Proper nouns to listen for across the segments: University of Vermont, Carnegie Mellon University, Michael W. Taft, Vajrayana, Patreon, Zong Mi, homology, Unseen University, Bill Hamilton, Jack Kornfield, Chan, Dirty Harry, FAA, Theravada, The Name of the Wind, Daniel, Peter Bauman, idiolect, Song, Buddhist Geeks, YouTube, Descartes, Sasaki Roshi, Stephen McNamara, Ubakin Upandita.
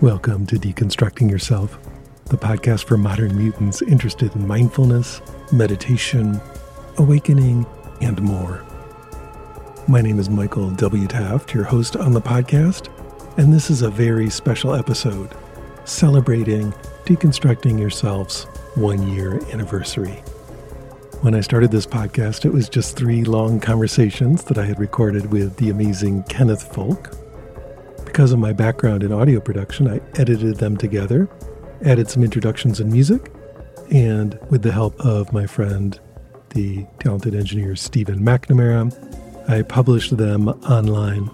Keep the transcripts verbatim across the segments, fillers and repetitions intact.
Welcome to Deconstructing Yourself, the podcast for modern mutants interested in mindfulness, meditation, awakening, and more. My name is Michael W. Taft, your host on the podcast, and this is a very special episode celebrating Deconstructing Yourself's one-year anniversary. When I started this podcast, it was just three long conversations that I had recorded with the amazing Kenneth Folk. Because of my background in audio production, I edited them together, added some introductions and music, and with the help of my friend, the talented engineer Stephen McNamara, I published them online.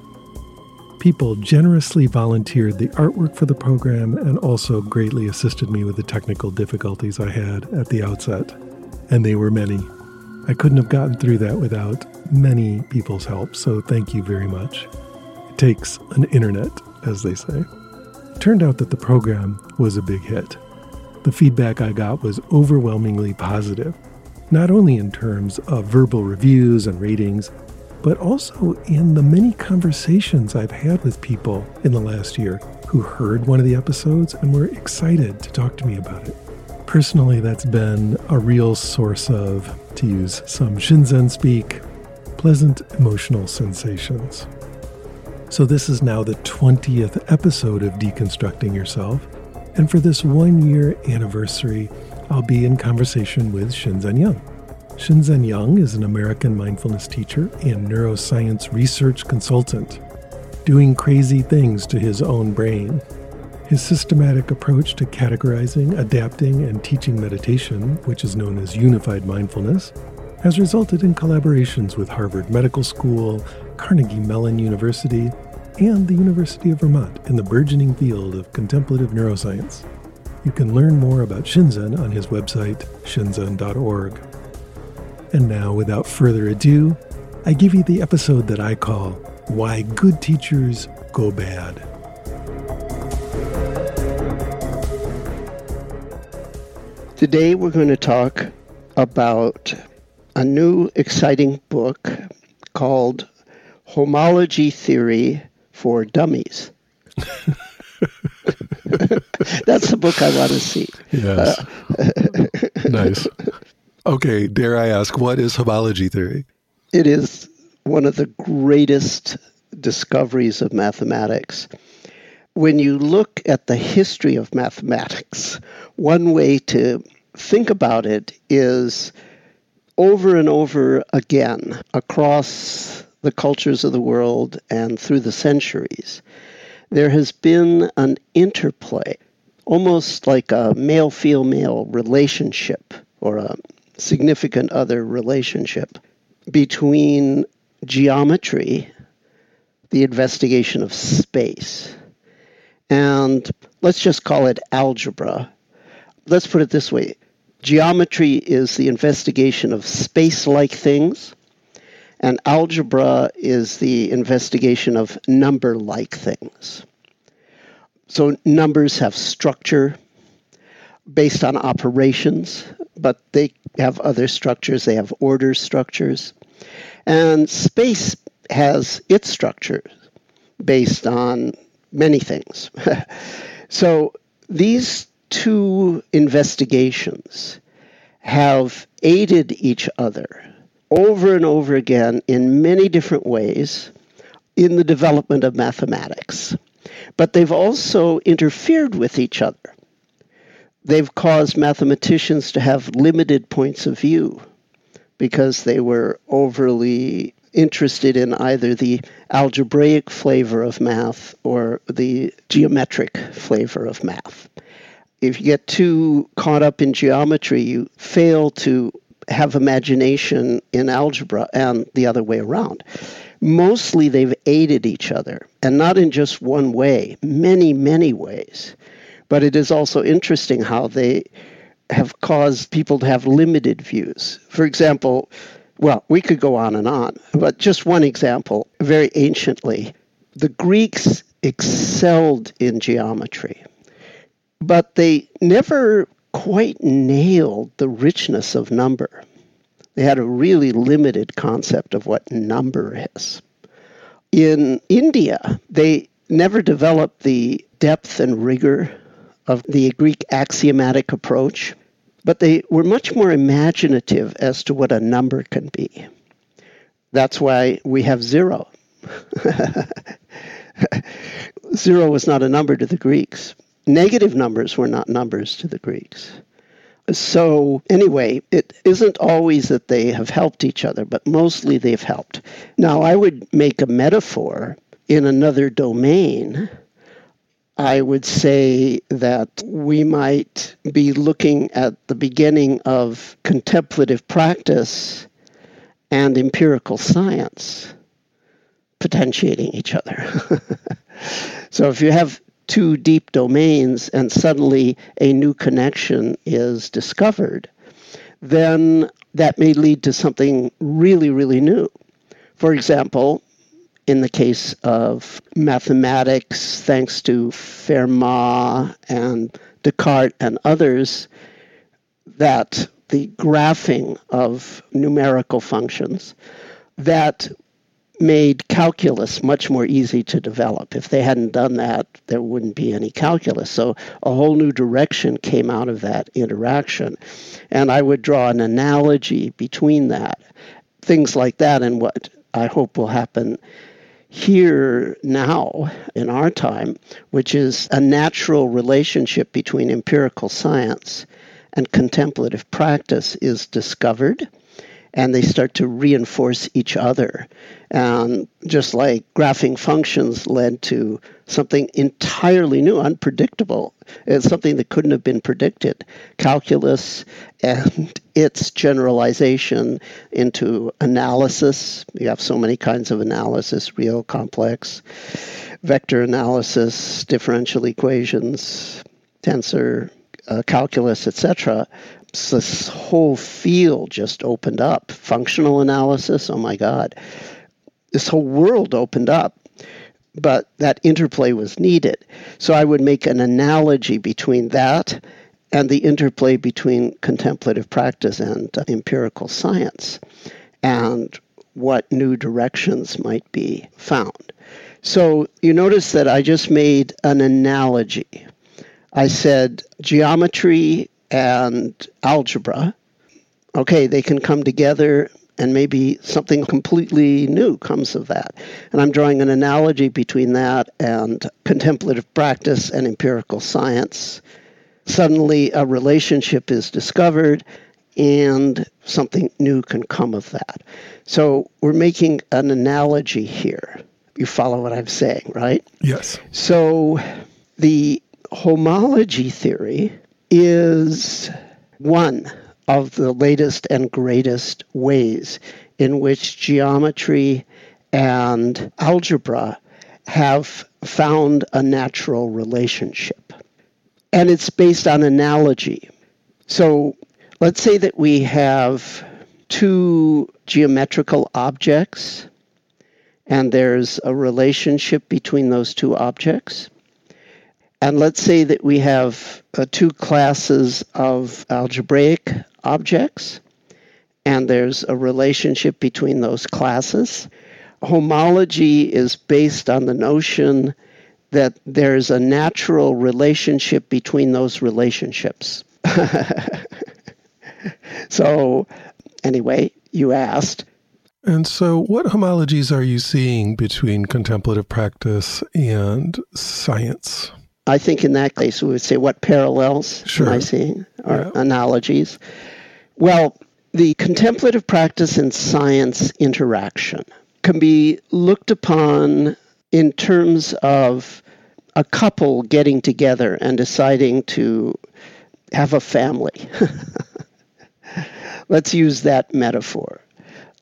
People generously volunteered the artwork for the program and also greatly assisted me with the technical difficulties I had at the outset, and they were many. I couldn't have gotten through that without many people's help, so thank you very much. Takes an internet, as they say. It turned out that the program was a big hit. The feedback I got was overwhelmingly positive, not only in terms of verbal reviews and ratings, but also in the many conversations I've had with people in the last year who heard one of the episodes and were excited to talk to me about it. Personally, that's been a real source of, to use some Shinzen speak, pleasant emotional sensations. So this is now the twentieth episode of Deconstructing Yourself, and for this one-year anniversary, I'll be in conversation with Shinzen Young. Shinzen Young is an American mindfulness teacher and neuroscience research consultant, doing crazy things to his own brain. His systematic approach to categorizing, adapting, and teaching meditation, which is known as Unified Mindfulness, has resulted in collaborations with Harvard Medical School, Carnegie Mellon University, and the University of Vermont in the burgeoning field of contemplative neuroscience. You can learn more about Shinzen on his website, shinzen dot org. And now, without further ado, I give you the episode that I call Why Good Teachers Go Bad. Today we're going to talk about a new exciting book called Homology Theory for Dummies. That's the book I want to see. Yes. Uh, nice. Okay, dare I ask, what is homology theory? It is one of the greatest discoveries of mathematics. When you look at the history of mathematics, one way to think about it is over and over again, across the cultures of the world and through the centuries, there has been an interplay, almost like a male-female relationship or a significant other relationship between geometry, the investigation of space, and let's just call it algebra. Let's put it this way. Geometry is the investigation of space-like things, and algebra is the investigation of number-like things. So numbers have structure based on operations, but they have other structures. They have order structures. And space has its structure based on many things. So these two investigations have aided each other over and over again in many different ways in the development of mathematics. But they've also interfered with each other. They've caused mathematicians to have limited points of view because they were overly interested in either the algebraic flavor of math or the geometric flavor of math. If you get too caught up in geometry, you fail to have imagination in algebra and the other way around. Mostly they've aided each other, and not in just one way, many, many ways. But it is also interesting how they have caused people to have limited views. For example, well, we could go on and on, but just one example, very anciently, the Greeks excelled in geometry. But they never quite nailed the richness of number. They had a really limited concept of what number is. In India, they never developed the depth and rigor of the Greek axiomatic approach, but they were much more imaginative as to what a number can be. That's why we have zero. Zero was not a number to the Greeks. Negative numbers were not numbers to the Greeks. So anyway, it isn't always that they have helped each other, but mostly they've helped. Now, I would make a metaphor in another domain. I would say that we might be looking at the beginning of contemplative practice and empirical science potentiating each other. So if you have two deep domains and suddenly a new connection is discovered, then that may lead to something really, really new. For example, in the case of mathematics, thanks to Fermat and Descartes and others, that the graphing of numerical functions, that made calculus much more easy to develop. If they hadn't done that, there wouldn't be any calculus. So a whole new direction came out of that interaction. And I would draw an analogy between that, things like that, and what I hope will happen here now in our time, which is a natural relationship between empirical science and contemplative practice is discovered. And they start to reinforce each other. And just like graphing functions led to something entirely new, unpredictable, it's something that couldn't have been predicted, calculus and its generalization into analysis. You have so many kinds of analysis, real, complex, vector analysis, differential equations, tensor, uh, calculus, et cetera. This whole field just opened up. Functional analysis, oh my God. This whole world opened up, but that interplay was needed. So I would make an analogy between that and the interplay between contemplative practice and empirical science and what new directions might be found. So you notice that I just made an analogy. I said geometry and algebra, okay, they can come together and maybe something completely new comes of that. And I'm drawing an analogy between that and contemplative practice and empirical science. Suddenly a relationship is discovered and something new can come of that. So we're making an analogy here. You follow what I'm saying, right? Yes. So the homology theory is one of the latest and greatest ways in which geometry and algebra have found a natural relationship. And it's based on analogy. So let's say that we have two geometrical objects, and there's a relationship between those two objects. And let's say that we have uh, two classes of algebraic objects, and there's a relationship between those classes. Homology is based on the notion that there's a natural relationship between those relationships. So, anyway, you asked. And so what homologies are you seeing between contemplative practice and science? I think in that case, we would say, what parallels sure. am I seeing, or yeah. analogies? Well, the contemplative practice and science interaction can be looked upon in terms of a couple getting together and deciding to have a family. Let's use that metaphor.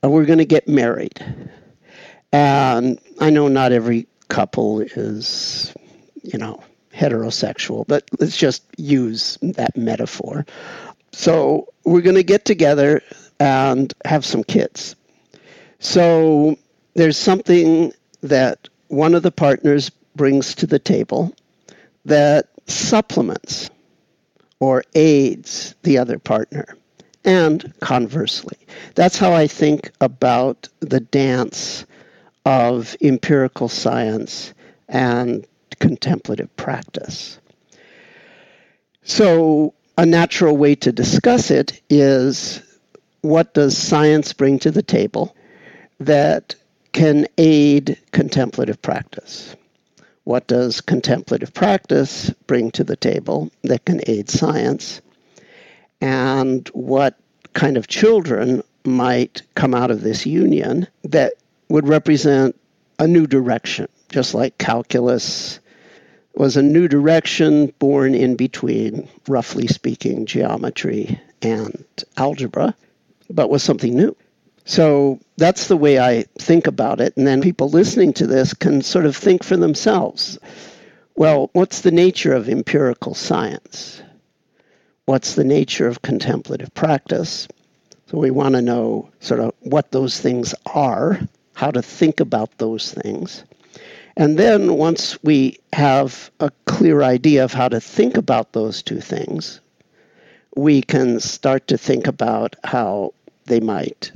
We're going to get married. And I know not every couple is, you know, heterosexual, but let's just use that metaphor. So we're going to get together and have some kids. So there's something that one of the partners brings to the table that supplements or aids the other partner, and conversely. That's how I think about the dance of empirical science and contemplative practice. So a natural way to discuss it is, what does science bring to the table that can aid contemplative practice? What does contemplative practice bring to the table that can aid science? And what kind of children might come out of this union that would represent a new direction, just like calculus was a new direction born in between, roughly speaking, geometry and algebra, but was something new. So that's the way I think about it. And then people listening to this can sort of think for themselves. Well, what's the nature of empirical science? What's the nature of contemplative practice? So we want to know sort of what those things are, how to think about those things. And then once we have a clear idea of how to think about those two things, we can start to think about how they might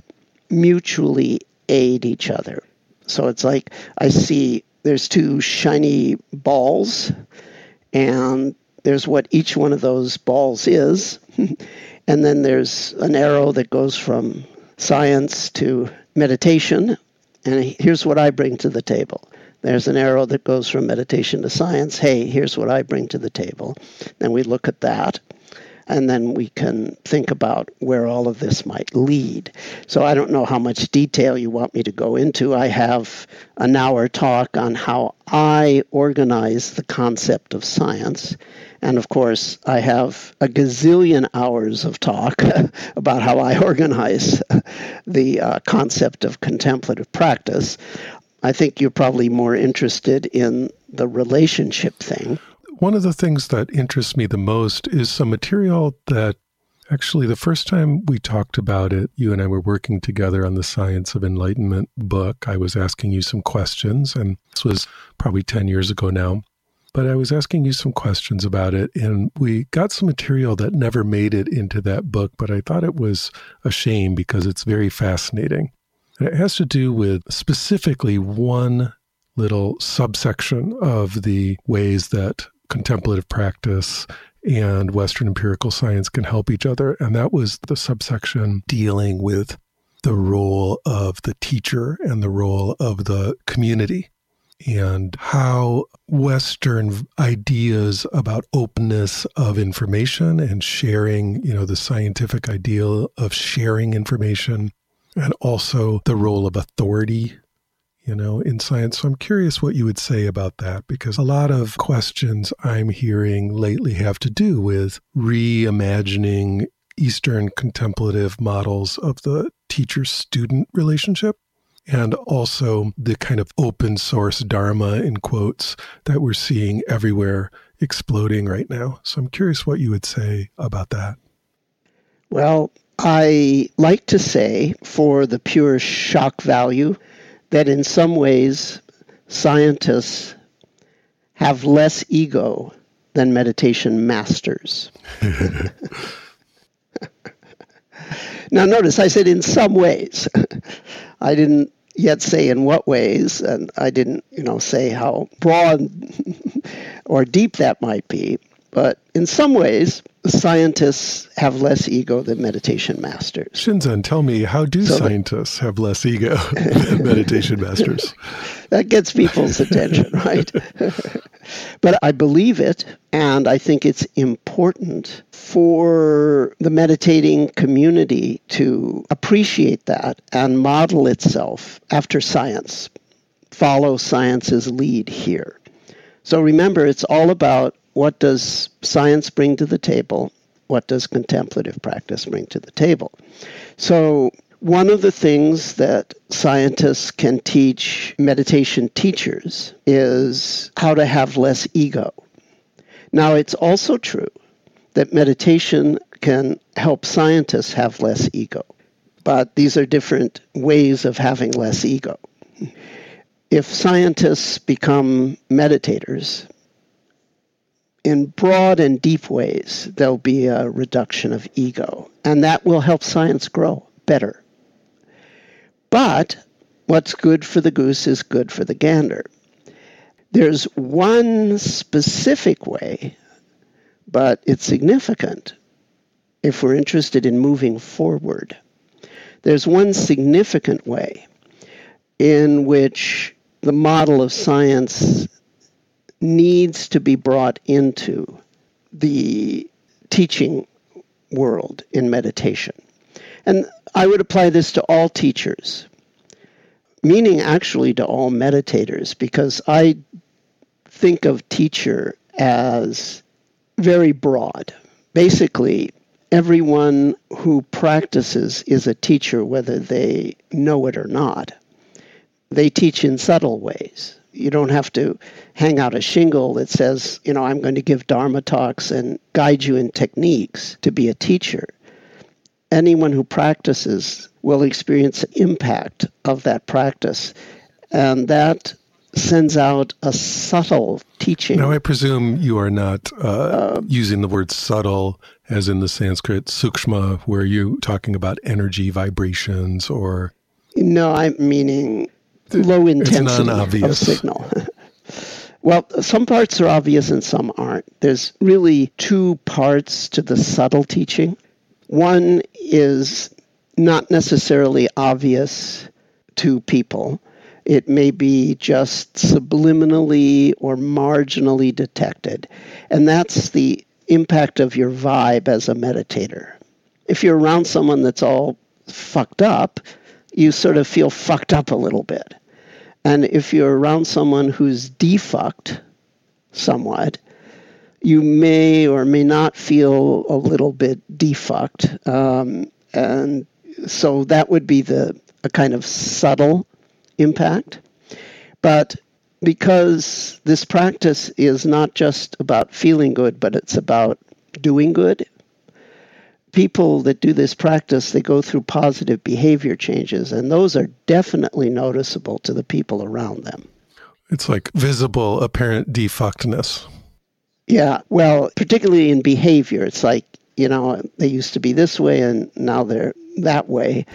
mutually aid each other. So it's like I see there's two shiny balls, and there's what each one of those balls is, and then there's an arrow that goes from science to meditation, and here's what I bring to the table. There's an arrow that goes from meditation to science. Hey, here's what I bring to the table. Then we look at that, and then we can think about where all of this might lead. So I don't know how much detail you want me to go into. I have an hour talk on how I organize the concept of science. And of course, I have a gazillion hours of talk about how I organize the uh, concept of contemplative practice. I think you're probably more interested in the relationship thing. One of the things that interests me the most is some material that actually the first time we talked about it, you and I were working together on the Science of Enlightenment book. I was asking you some questions, and this was probably ten years ago now, but I was asking you some questions about it, and we got some material that never made it into that book, but I thought it was a shame because it's very fascinating. And it has to do with specifically one little subsection of the ways that contemplative practice and Western empirical science can help each other. And that was the subsection dealing with the role of the teacher and the role of the community and how Western ideas about openness of information and sharing, you know, the scientific ideal of sharing information and also the role of authority, you know, in science. So I'm curious what you would say about that, because a lot of questions I'm hearing lately have to do with reimagining Eastern contemplative models of the teacher-student relationship, and also the kind of open source dharma, in quotes, that we're seeing everywhere exploding right now. So I'm curious what you would say about that. Well, I like to say, for the pure shock value, that in some ways, scientists have less ego than meditation masters. Now, notice I said in some ways. I didn't yet say in what ways, and I didn't, you know, say how broad or deep that might be. But in some ways, scientists have less ego than meditation masters. Shinzen, tell me, how do so scientists that, have less ego than meditation masters? That gets people's attention, right? But I believe it, and I think it's important for the meditating community to appreciate that and model itself after science. Follow science's lead here. So remember, it's all about, what does science bring to the table? What does contemplative practice bring to the table? So one of the things that scientists can teach meditation teachers is how to have less ego. Now, it's also true that meditation can help scientists have less ego, but these are different ways of having less ego. If scientists become meditators, in broad and deep ways, there'll be a reduction of ego, and that will help science grow better. But what's good for the goose is good for the gander. There's one specific way, but it's significant if we're interested in moving forward. There's one significant way in which the model of science needs to be brought into the teaching world in meditation. And I would apply this to all teachers, meaning actually to all meditators, because I think of teacher as very broad. Basically, everyone who practices is a teacher, whether they know it or not. They teach in subtle ways. You don't have to hang out a shingle that says, you know, I'm going to give Dharma talks and guide you in techniques to be a teacher. Anyone who practices will experience the impact of that practice, and that sends out a subtle teaching. Now, I presume you are not uh, uh, using the word subtle as in the Sanskrit sukshma, where you're talking about energy vibrations or... No, I'm meaning low intensity of signal. Well, some parts are obvious and some aren't. There's really two parts to the subtle teaching. One is not necessarily obvious to people. It may be just subliminally or marginally detected. And that's the impact of your vibe as a meditator. If you're around someone that's all fucked up, you sort of feel fucked up a little bit. And if you're around someone who's defucked somewhat, you may or may not feel a little bit defucked. Um, and so that would be the a kind of subtle impact. But because this practice is not just about feeling good, but it's about doing good, people that do this practice, they go through positive behavior changes, and those are definitely noticeable to the people around them. It's like visible, apparent defuckedness. Yeah, well, particularly in behavior, it's like, you know, they used to be this way and now they're that way,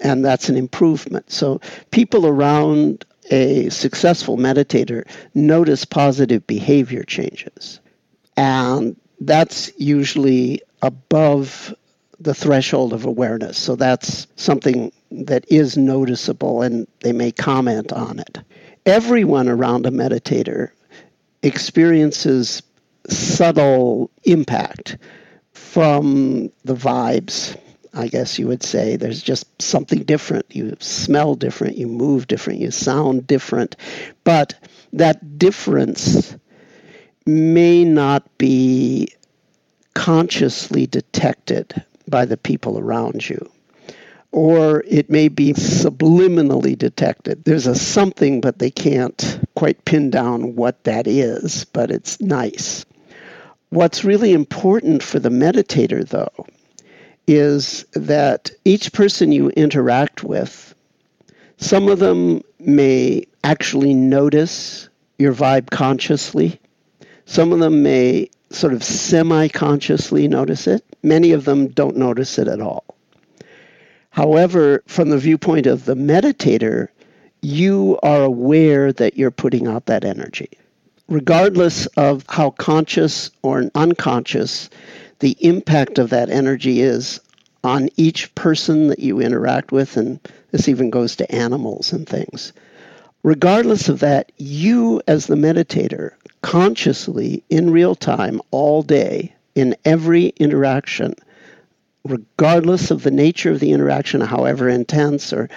and that's an improvement. So people around a successful meditator notice positive behavior changes, and that's usually above the threshold of awareness. So that's something that is noticeable, and they may comment on it. Everyone around a meditator experiences subtle impact from the vibes, I guess you would say. There's just something different. You smell different, you move different, you sound different. But that difference may not be consciously detected by the people around you, or it may be subliminally detected. There's a something, but they can't quite pin down what that is, but it's nice. What's really important for the meditator, though, is that each person you interact with, some of them may actually notice your vibe consciously. Some of them may sort of semi-consciously notice it. Many of them don't notice it at all. However, from the viewpoint of the meditator, you are aware that you're putting out that energy. Regardless of how conscious or unconscious the impact of that energy is on each person that you interact with, and this even goes to animals and things. Regardless of that, you as the meditator, consciously, in real time, all day, in every interaction, regardless of the nature of the interaction, however intense or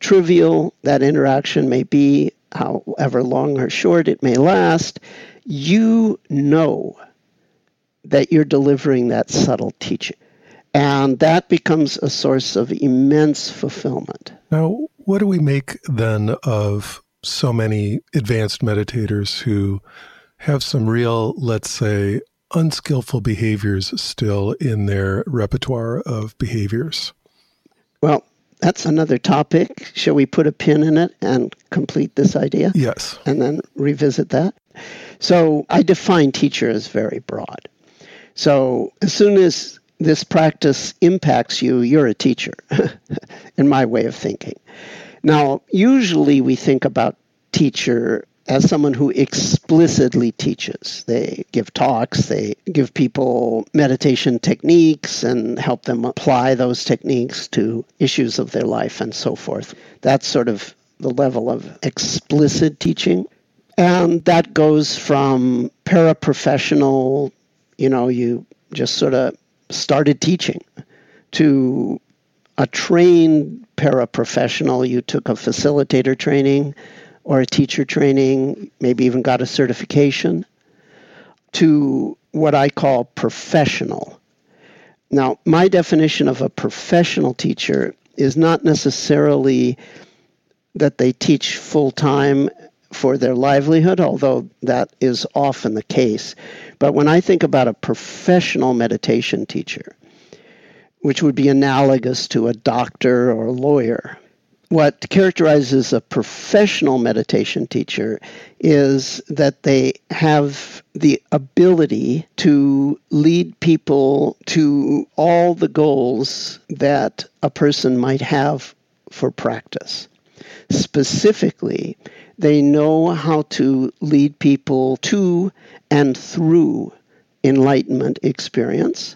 trivial that interaction may be, however long or short it may last, you know that you're delivering that subtle teaching. And that becomes a source of immense fulfillment. Now, what do we make then of so many advanced meditators who have some real, let's say, unskillful behaviors still in their repertoire of behaviors? Well, that's another topic. Shall we put a pin in it and complete this idea? Yes. And then revisit that? So I define teacher as very broad. So as soon as this practice impacts you, you're a teacher, in my way of thinking. Now, usually we think about teacher as someone who explicitly teaches. They give talks, they give people meditation techniques and help them apply those techniques to issues of their life and so forth. That's sort of the level of explicit teaching. And that goes from paraprofessional, you know, you just sort of started teaching, to a trained paraprofessional. You took a facilitator training or a teacher training, maybe even got a certification, to what I call professional. Now, my definition of a professional teacher is not necessarily that they teach full-time for their livelihood, although that is often the case. But when I think about a professional meditation teacher, which would be analogous to a doctor or a lawyer, what characterizes a professional meditation teacher is that they have the ability to lead people to all the goals that a person might have for practice. Specifically, they know how to lead people to and through enlightenment experience,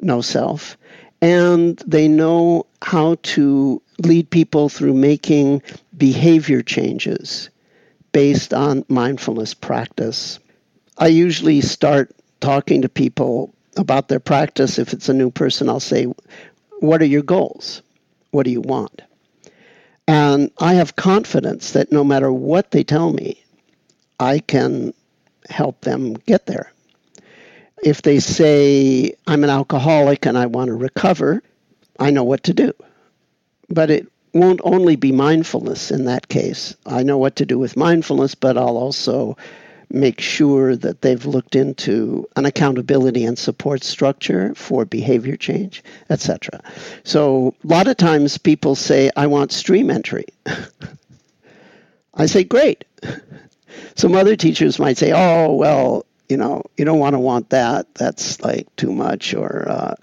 no self, and they know how to lead people through making behavior changes based on mindfulness practice. I usually start talking to people about their practice. If it's a new person, I'll say, what are your goals? What do you want? And I have confidence that no matter what they tell me, I can help them get there. If they say, I'm an alcoholic and I want to recover, I know what to do. But it won't only be mindfulness in that case. I know what to do with mindfulness, but I'll also make sure that they've looked into an accountability and support structure for behavior change, et cetera. So a lot of times people say, I want stream entry. I say, great. Some other teachers might say, oh, well, you know, you don't want to want that. That's like too much, or uh,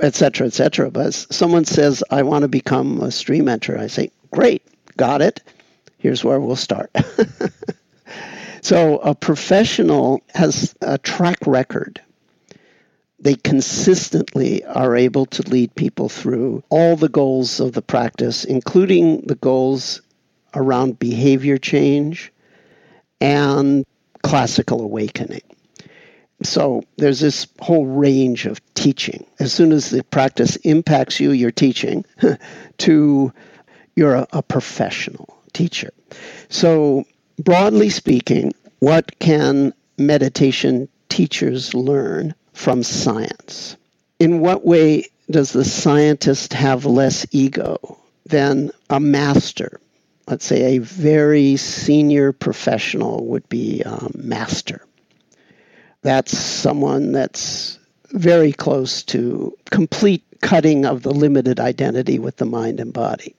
et cetera, et cetera. But someone says, I want to become a stream enterer. I say, great, got it. Here's where we'll start. So a professional has a track record. They consistently are able to lead people through all the goals of the practice, including the goals around behavior change and classical awakening. So there's this whole range of teaching. As soon as the practice impacts you, you're teaching, to you're a, a professional teacher. So broadly speaking, what can meditation teachers learn from science? In what way does the scientist have less ego than a master? Let's say a very senior professional would be a master. That's someone that's very close to complete cutting of the limited identity with the mind and body.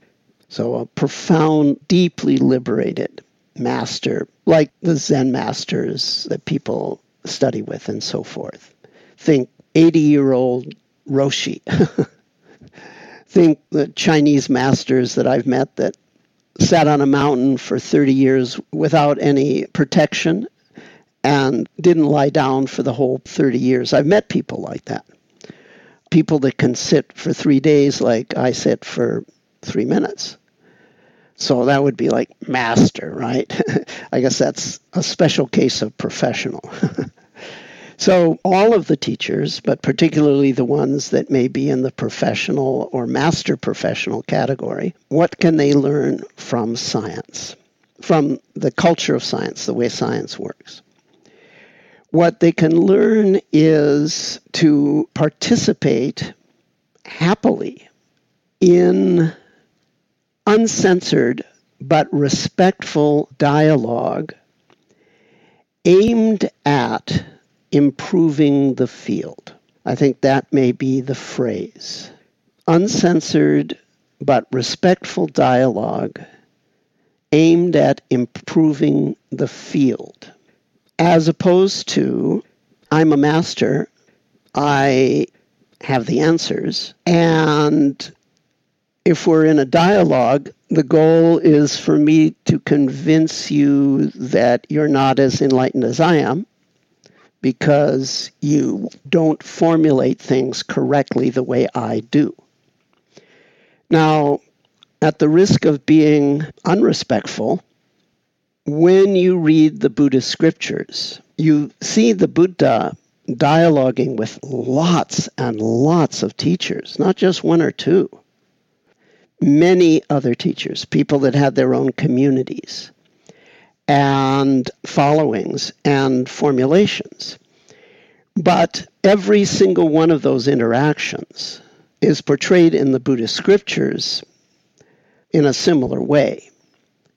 So a profound, deeply liberated master, like the Zen masters that people study with and so forth. Think eighty-year-old Roshi. Think the Chinese masters that I've met that sat on a mountain for thirty years without any protection and didn't lie down for the whole thirty years. I've met people like that. People that can sit for three days like I sit for three minutes. So that would be like master, right? I guess that's a special case of professional. So all of the teachers, but particularly the ones that may be in the professional or master professional category, what can they learn from science, from the culture of science, the way science works? What they can learn is to participate happily in uncensored but respectful dialogue aimed at improving the field. I think that may be the phrase. Uncensored but respectful dialogue aimed at improving the field. As opposed to, I'm a master, I have the answers, and if we're in a dialogue, the goal is for me to convince you that you're not as enlightened as I am because you don't formulate things correctly the way I do. Now, at the risk of being unrespectful, when you read the Buddhist scriptures, you see the Buddha dialoguing with lots and lots of teachers, not just one or two. Many other teachers, people that had their own communities and followings and formulations. But every single one of those interactions is portrayed in the Buddhist scriptures in a similar way.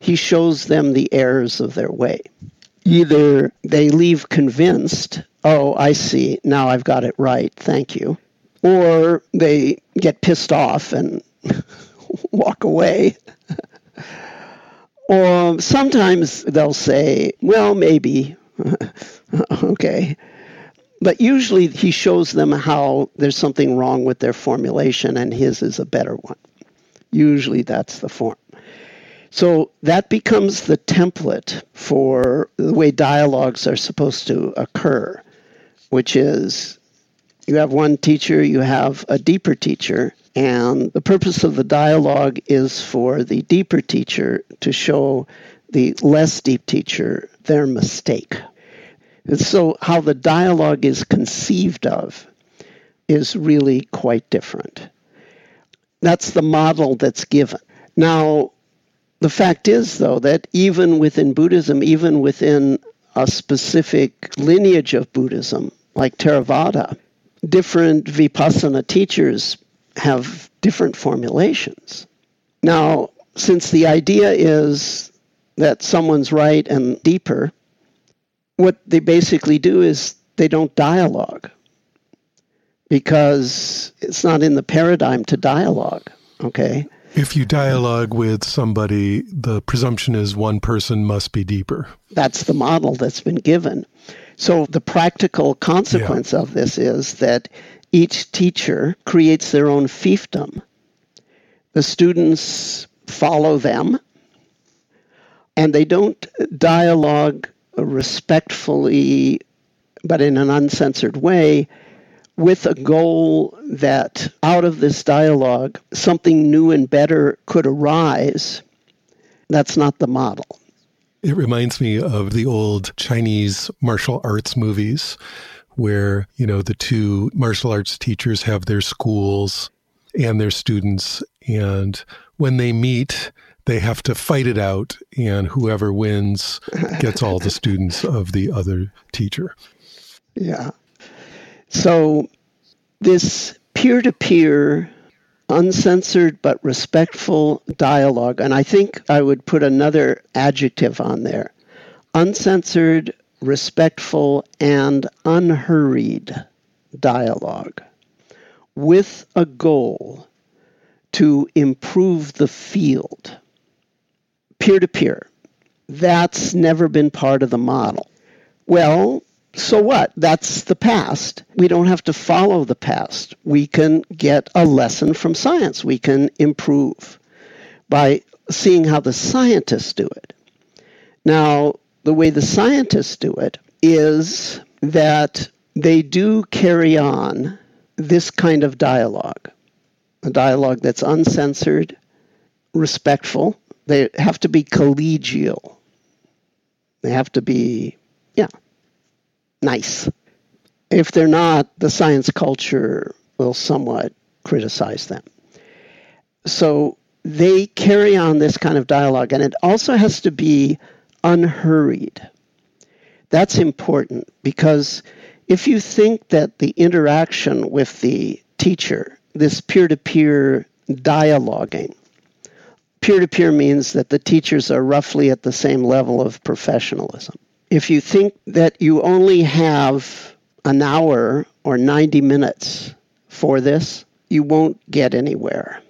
He shows them the errors of their way. Either they leave convinced, oh, I see, now I've got it right, thank you. Or they get pissed off and walk away. Or sometimes they'll say, well, maybe, okay. But usually he shows them how there's something wrong with their formulation and his is a better one. Usually that's the form. So that becomes the template for the way dialogues are supposed to occur, which is you have one teacher, you have a deeper teacher, and the purpose of the dialogue is for the deeper teacher to show the less deep teacher their mistake. And so how the dialogue is conceived of is really quite different. That's the model that's given. Now, the fact is, though, that even within Buddhism, even within a specific lineage of Buddhism, like Theravada, different Vipassana teachers have different formulations. Now, since the idea is that someone's right and deeper, what they basically do is they don't dialogue because it's not in the paradigm to dialogue, okay? If you dialogue with somebody, the presumption is one person must be deeper. That's the model that's been given. So the practical consequence yeah. of this is that each teacher creates their own fiefdom. The students follow them, and they don't dialogue respectfully, but in an uncensored way, with a goal that out of this dialogue, something new and better could arise. That's not the model. It reminds me of the old Chinese martial arts movies where, you know, the two martial arts teachers have their schools and their students. And when they meet, they have to fight it out. And whoever wins gets all the students of the other teacher. Yeah. So this peer-to-peer, uncensored but respectful dialogue, and I think I would put another adjective on there, uncensored, respectful, and unhurried dialogue with a goal to improve the field. Peer-to-peer, that's never been part of the model. Well, so what? That's the past. We don't have to follow the past. We can get a lesson from science. We can improve by seeing how the scientists do it. Now, the way the scientists do it is that they do carry on this kind of dialogue, a dialogue that's uncensored, respectful. They have to be collegial. They have to be, yeah. nice. If they're not, the science culture will somewhat criticize them. So they carry on this kind of dialogue, and it also has to be unhurried. That's important, because if you think that the interaction with the teacher, this peer-to-peer dialoguing, peer-to-peer means that the teachers are roughly at the same level of professionalism. If you think that you only have an hour or ninety minutes for this, you won't get anywhere.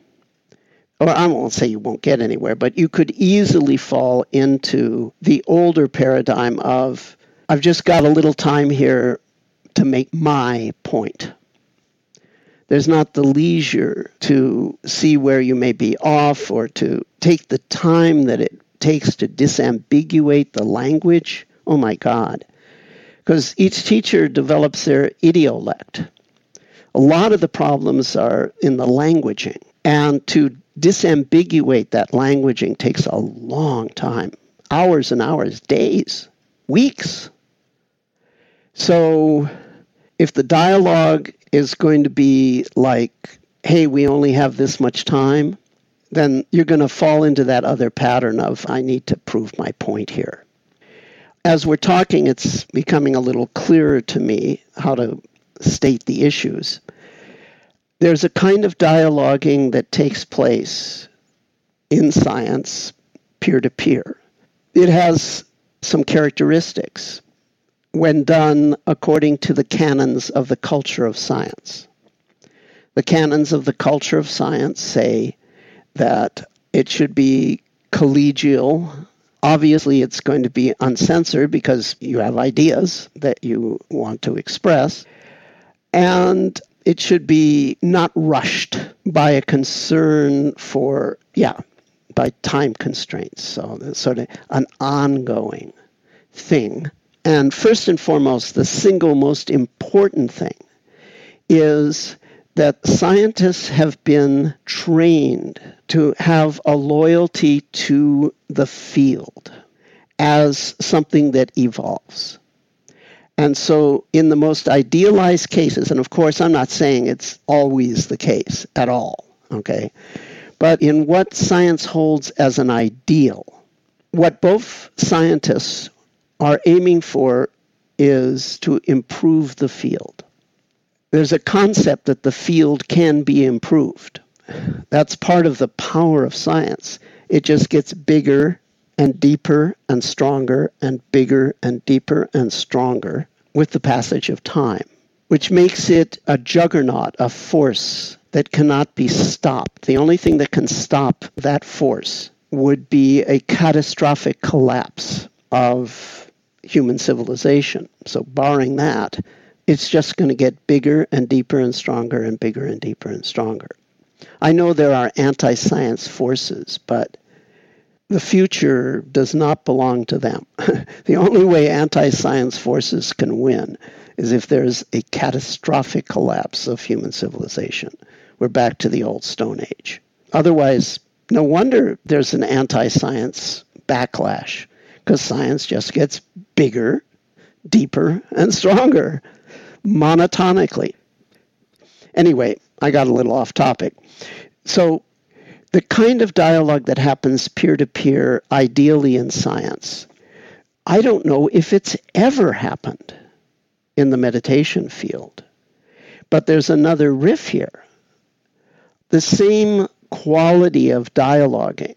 Or I won't say you won't get anywhere, but you could easily fall into the older paradigm of, I've just got a little time here to make my point. There's not the leisure to see where you may be off or to take the time that it takes to disambiguate the language. Oh, my God. Because each teacher develops their idiolect. A lot of the problems are in the languaging. And to disambiguate that languaging takes a long time. Hours and hours, days, weeks. So if the dialogue is going to be like, hey, we only have this much time, then you're going to fall into that other pattern of, I need to prove my point here. As we're talking, it's becoming a little clearer to me how to state the issues. There's a kind of dialoguing that takes place in science, peer-to-peer. It has some characteristics when done according to the canons of the culture of science. The canons of the culture of science say that it should be collegial. Obviously, it's going to be uncensored because you have ideas that you want to express. And it should be not rushed by a concern for, yeah, by time constraints. So that's sort of an ongoing thing. And first and foremost, the single most important thing is that scientists have been trained to have a loyalty to the field as something that evolves. And so in the most idealized cases, and of course I'm not saying it's always the case at all, okay, but in what science holds as an ideal, what both scientists are aiming for is to improve the field. There's a concept that the field can be improved. That's part of the power of science. It just gets bigger and deeper and stronger and bigger and deeper and stronger with the passage of time, which makes it a juggernaut, a force that cannot be stopped. The only thing that can stop that force would be a catastrophic collapse of human civilization. So barring that, it's just going to get bigger and deeper and stronger and bigger and deeper and stronger. I know there are anti-science forces, but the future does not belong to them. The only way anti-science forces can win is if there's a catastrophic collapse of human civilization. We're back to the old Stone Age. Otherwise, no wonder there's an anti-science backlash, because science just gets bigger, deeper, and stronger, monotonically. Anyway, I got a little off topic. So the kind of dialogue that happens peer-to-peer, ideally in science, I don't know if it's ever happened in the meditation field. But there's another riff here. The same quality of dialoguing.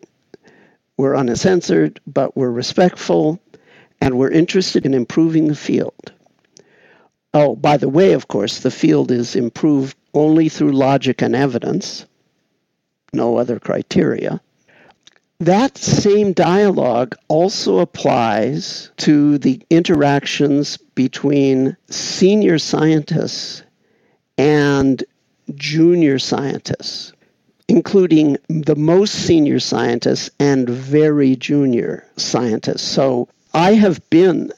We're uncensored, but we're respectful, and we're interested in improving the field. Oh, by the way, of course, the field is improved only through logic and evidence. No other criteria. That same dialogue also applies to the interactions between senior scientists and junior scientists, including the most senior scientists and very junior scientists. So I have been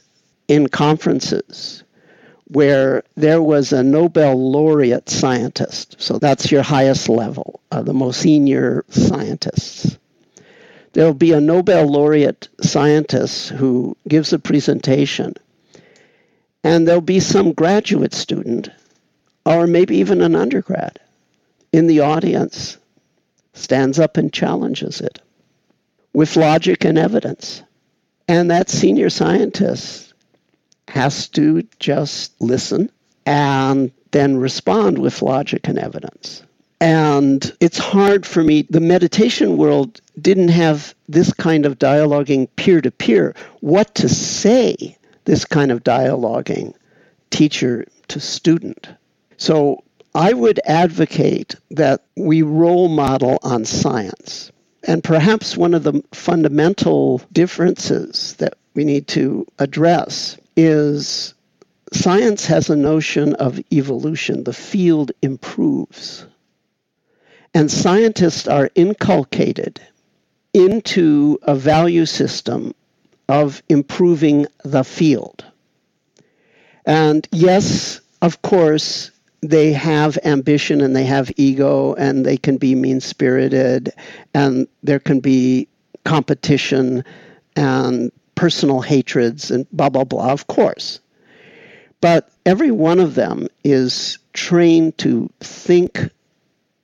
in conferences where there was a Nobel laureate scientist. So that's your highest level, uh, the most senior scientists. There'll be a Nobel laureate scientist who gives a presentation, and there'll be some graduate student, or maybe even an undergrad, in the audience, stands up and challenges it with logic and evidence. And that senior scientist has to just listen and then respond with logic and evidence. And it's hard for me. The meditation world didn't have this kind of dialoguing peer-to-peer. What to say, this kind of dialoguing teacher to student. So I would advocate that we role model on science. And perhaps one of the fundamental differences that we need to address is science has a notion of evolution. The field improves. And scientists are inculcated into a value system of improving the field. And yes, of course, they have ambition and they have ego and they can be mean-spirited and there can be competition and personal hatreds and blah, blah, blah, of course. But every one of them is trained to think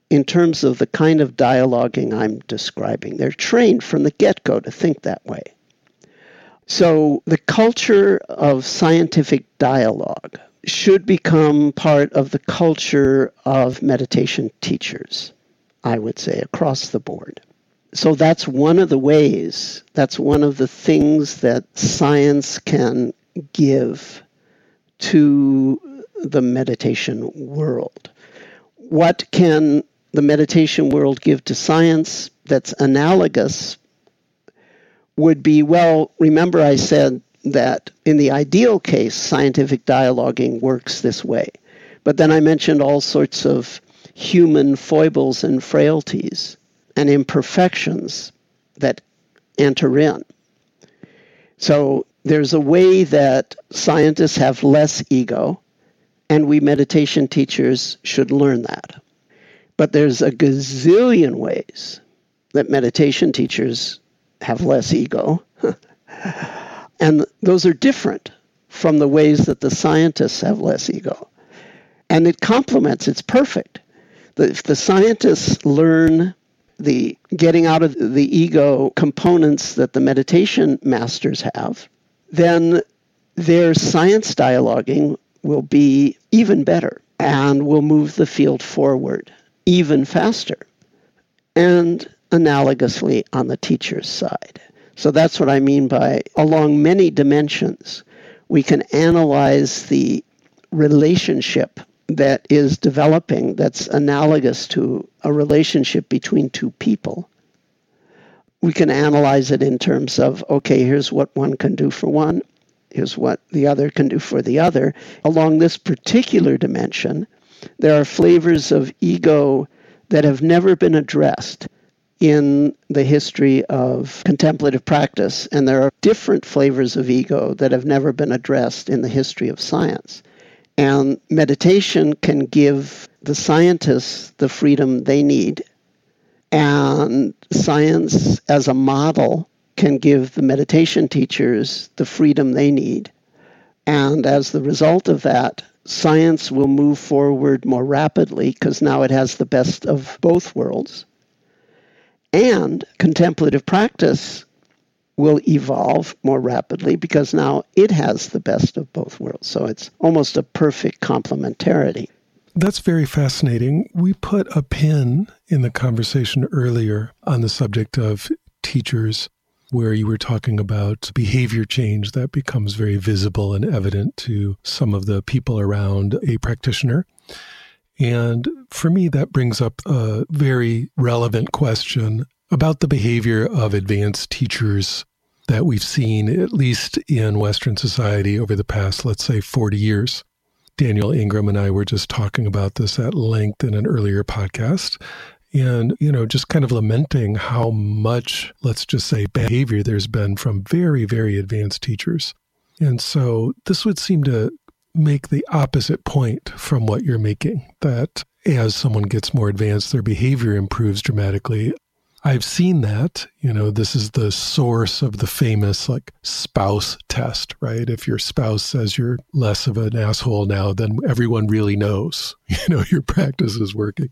in terms of the kind of dialoguing I'm describing. They're trained from the get-go to think that way. So the culture of scientific dialogue should become part of the culture of meditation teachers, I would say, across the board. So that's one of the ways, that's one of the things that science can give to the meditation world. What can the meditation world give to science that's analogous would be, well, remember I said that in the ideal case, scientific dialoguing works this way. But then I mentioned all sorts of human foibles and frailties and imperfections that enter in. So there's a way that scientists have less ego, and we meditation teachers should learn that. But there's a gazillion ways that meditation teachers have less ego. And those are different from the ways that the scientists have less ego. And it complements, it's perfect. If the scientists learn the getting out of the ego components that the meditation masters have, then their science dialoguing will be even better and will move the field forward even faster. And analogously on the teacher's side. So that's what I mean by along many dimensions, we can analyze the relationship that is developing that's analogous to a relationship between two people. We can analyze it in terms of, okay, here's what one can do for one, here's what the other can do for the other. Along this particular dimension, there are flavors of ego that have never been addressed in the history of contemplative practice, and there are different flavors of ego that have never been addressed in the history of science. And meditation can give the scientists the freedom they need, and science as a model can give the meditation teachers the freedom they need. And as the result of that, science will move forward more rapidly because now it has the best of both worlds. And contemplative practice will evolve more rapidly because now it has the best of both worlds. So it's almost a perfect complementarity. That's very fascinating. We put a pin in the conversation earlier on the subject of teachers, where you were talking about behavior change that becomes very visible and evident to some of the people around a practitioner. And for me, that brings up a very relevant question about the behavior of advanced teachers that we've seen, at least in Western society, over the past, let's say, forty years. Daniel Ingram and I were just talking about this at length in an earlier podcast. And, you know, just kind of lamenting how much, let's just say, behavior there's been from very, very advanced teachers. And so this would seem to make the opposite point from what you're making, that as someone gets more advanced, their behavior improves dramatically. I've seen that, you know, this is the source of the famous like spouse test, right? If your spouse says you're less of an asshole now, then everyone really knows, you know, your practice is working.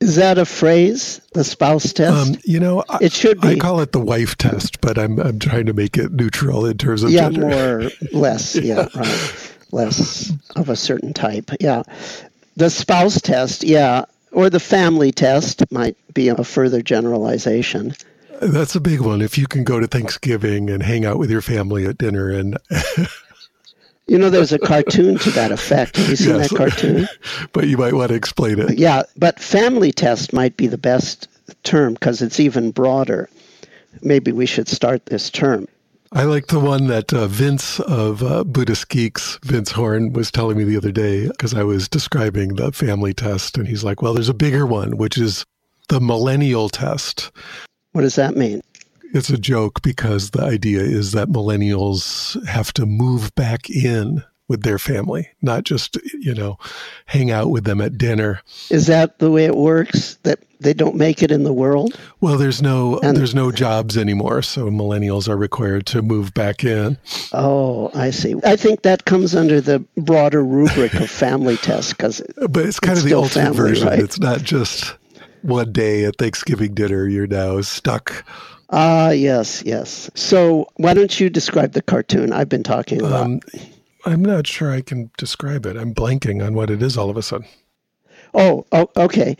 Is that a phrase, the spouse test? Um, you know, I, it should be. I call it the wife test, but I'm I'm trying to make it neutral in terms of yeah, gender. More or less, yeah, yeah, right. Less of a certain type, yeah. The spouse test, yeah, or the family test might be a further generalization. That's a big one. If you can go to Thanksgiving and hang out with your family at dinner and... You know, there's a cartoon to that effect. Have you seen yes. that cartoon? But you might want to explain it. Yeah, but family test might be the best term because it's even broader. Maybe we should start this term. I like the one that uh, Vince of uh, Buddhist Geeks, Vince Horn, was telling me the other day, because I was describing the family test. And he's like, well, there's a bigger one, which is the millennial test. What does that mean? It's a joke because the idea is that millennials have to move back in with their family, not just, you know, hang out with them at dinner. Is that the way it works, that they don't make it in the world? Well, there's no and, there's no jobs anymore, so millennials are required to move back in. Oh, I see. I think that comes under the broader rubric of family tests. Cause but it's kind it's of the ultimate family, version. Right? It's not just one day at Thanksgiving dinner, you're now stuck. Ah, uh, yes, yes. So why don't you describe the cartoon I've been talking about? Um, I'm not sure I can describe it. I'm blanking on what it is all of a sudden. Oh, oh okay.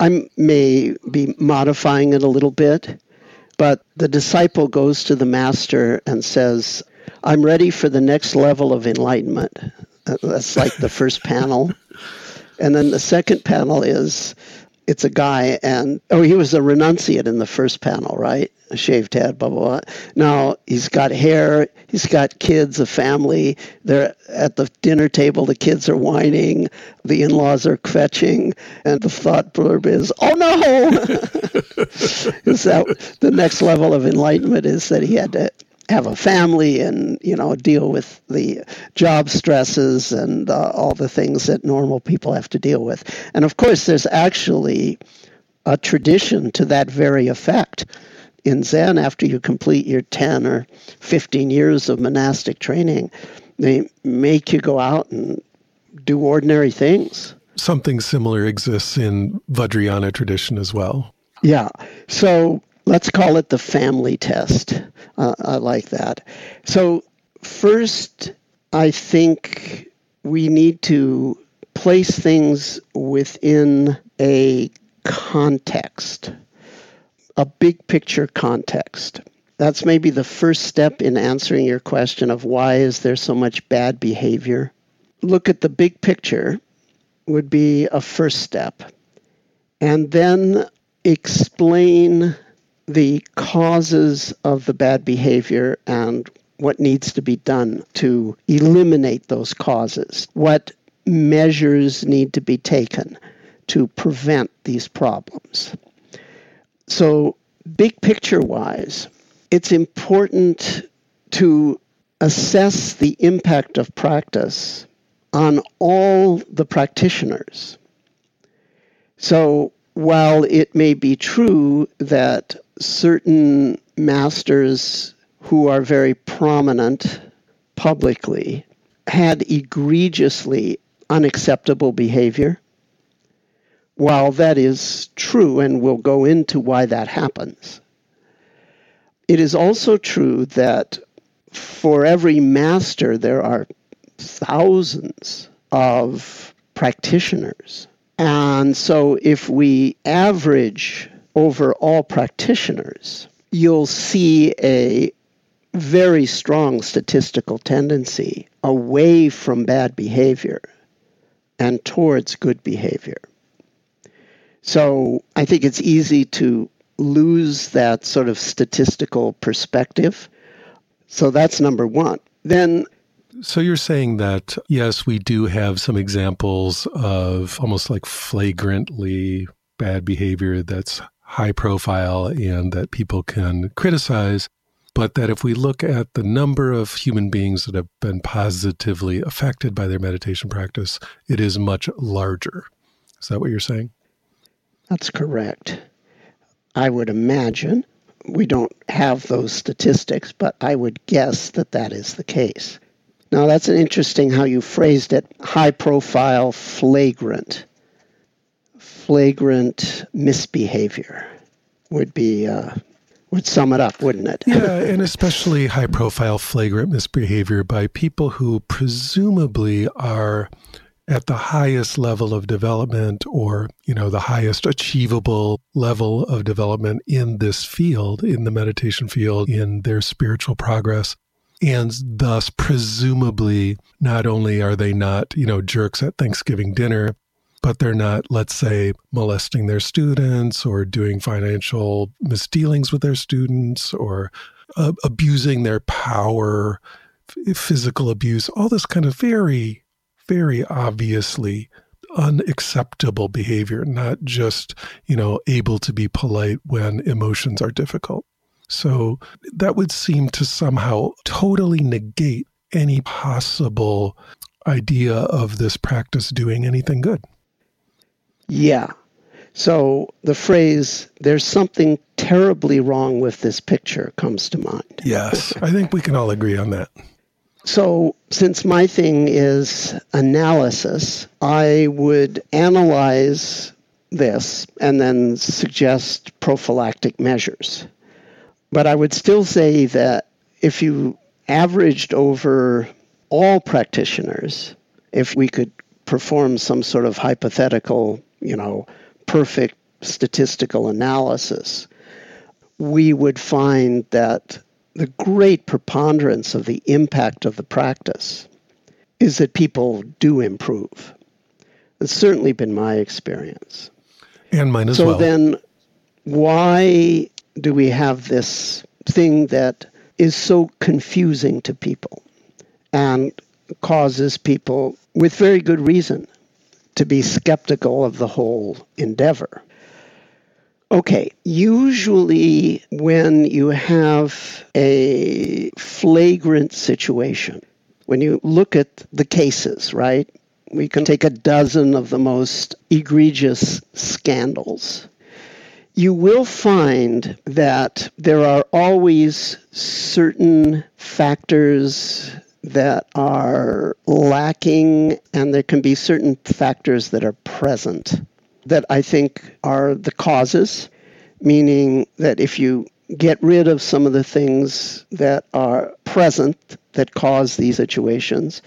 I may be modifying it a little bit, but the disciple goes to the master and says, I'm ready for the next level of enlightenment. That's like the first panel. And then the second panel is, it's a guy, and, oh, he was a renunciate in the first panel, right? A shaved head, blah, blah, blah. Now he's got hair, he's got kids, a family. They're at the dinner table, the kids are whining, the in-laws are fetching, and the thought blurb is, oh, no! So the next level of enlightenment is that he had to have a family and, you know, deal with the job stresses and uh, all the things that normal people have to deal with. And of course, there's actually a tradition to that very effect. In Zen, after you complete your ten or fifteen years of monastic training, they make you go out and do ordinary things. Something similar exists in Vajrayana tradition as well. Yeah. So let's call it the family test. Uh, I like that. So first, I think we need to place things within a context, a big picture context. That's maybe the first step in answering your question of why is there so much bad behavior. Look at the big picture would be a first step. And then explain the causes of the bad behavior and what needs to be done to eliminate those causes, what measures need to be taken to prevent these problems. So, big picture-wise, it's important to assess the impact of practice on all the practitioners. So, while it may be true that certain masters who are very prominent publicly had egregiously unacceptable behavior, while that is true, and we'll go into why that happens, it is also true that for every master, there are thousands of practitioners. And so if we average over all practitioners, you'll see a very strong statistical tendency away from bad behavior and towards good behavior. So I think it's easy to lose that sort of statistical perspective. So that's number one. Then, so you're saying that, yes, we do have some examples of almost like flagrantly bad behavior that's high profile and that people can criticize, but that if we look at the number of human beings that have been positively affected by their meditation practice, it is much larger. Is that what you're saying? That's correct. I would imagine. We don't have those statistics, but I would guess that that is the case. Now, that's an interesting how you phrased it, high profile, flagrant. Flagrant misbehavior would be uh, would sum it up, wouldn't it? Yeah, and especially high-profile flagrant misbehavior by people who presumably are at the highest level of development, or you know, the highest achievable level of development in this field, in the meditation field, in their spiritual progress. And thus, presumably, not only are they not, you know, jerks at Thanksgiving dinner, but they're not, let's say, molesting their students or doing financial misdealings with their students or uh, abusing their power, f- physical abuse, all this kind of very, very obviously unacceptable behavior, not just, you know, able to be polite when emotions are difficult. So that would seem to somehow totally negate any possible idea of this practice doing anything good. Yeah. So the phrase, there's something terribly wrong with this picture, comes to mind. Yes. I think we can all agree on that. So since my thing is analysis, I would analyze this and then suggest prophylactic measures. But I would still say that if you averaged over all practitioners, if we could perform some sort of hypothetical, you know, perfect statistical analysis, we would find that the great preponderance of the impact of the practice is that people do improve. It's certainly been my experience. And mine as well. So then why do we have this thing that is so confusing to people and causes people, with very good reason, to be skeptical of the whole endeavor? Okay, usually when you have a flagrant situation, when you look at the cases, right? We can take a dozen of the most egregious scandals. You will find that there are always certain factors that are lacking, and there can be certain factors that are present that I think are the causes, meaning that if you get rid of some of the things that are present that cause these situations,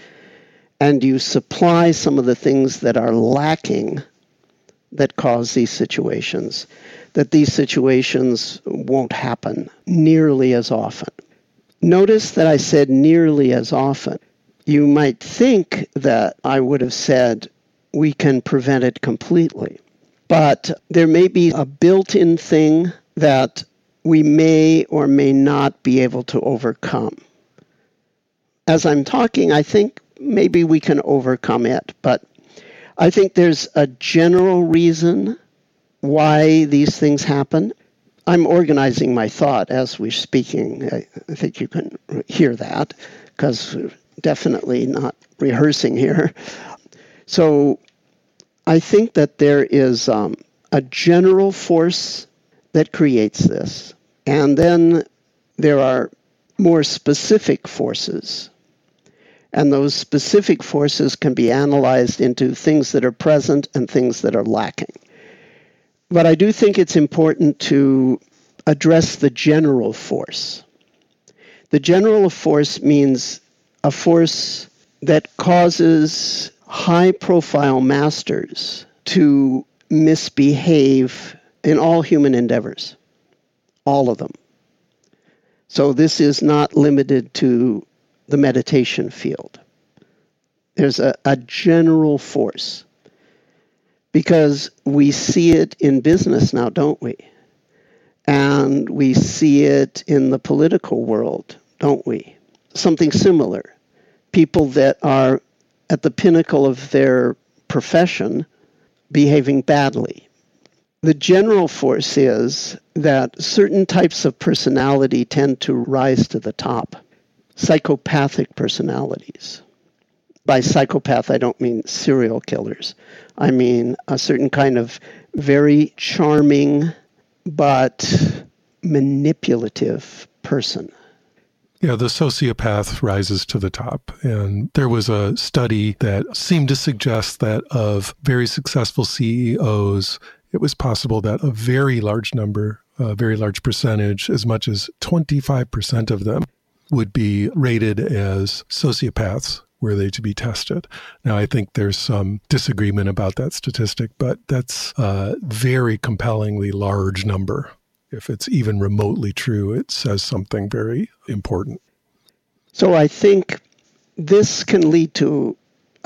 and you supply some of the things that are lacking that cause these situations, that these situations won't happen nearly as often. Notice that I said nearly as often. You might think that I would have said we can prevent it completely. But there may be a built-in thing that we may or may not be able to overcome. As I'm talking, I think maybe we can overcome it. But I think there's a general reason why these things happen. I'm organizing my thought as we're speaking. I, I think you can hear that, because we're definitely not rehearsing here. So I think that there is um, a general force that creates this. And then there are more specific forces. And those specific forces can be analyzed into things that are present and things that are lacking. But I do think it's important to address the general force. The general force means a force that causes high-profile masters to misbehave in all human endeavors, all of them. So this is not limited to the meditation field. There's a, a general force, because we see it in business now, don't we? And we see it in the political world, don't we? Something similar. People that are at the pinnacle of their profession behaving badly. The general force is that certain types of personality tend to rise to the top. Psychopathic personalities. By psychopath, I don't mean serial killers. I mean a certain kind of very charming but manipulative person. Yeah, the sociopath rises to the top. And there was a study that seemed to suggest that of very successful C E Os, it was possible that a very large number, a very large percentage, as much as twenty-five percent of them, would be rated as sociopaths were they to be tested. Now, I think there's some disagreement about that statistic, but that's a very compellingly large number. If it's even remotely true, it says something very important. So I think this can lead to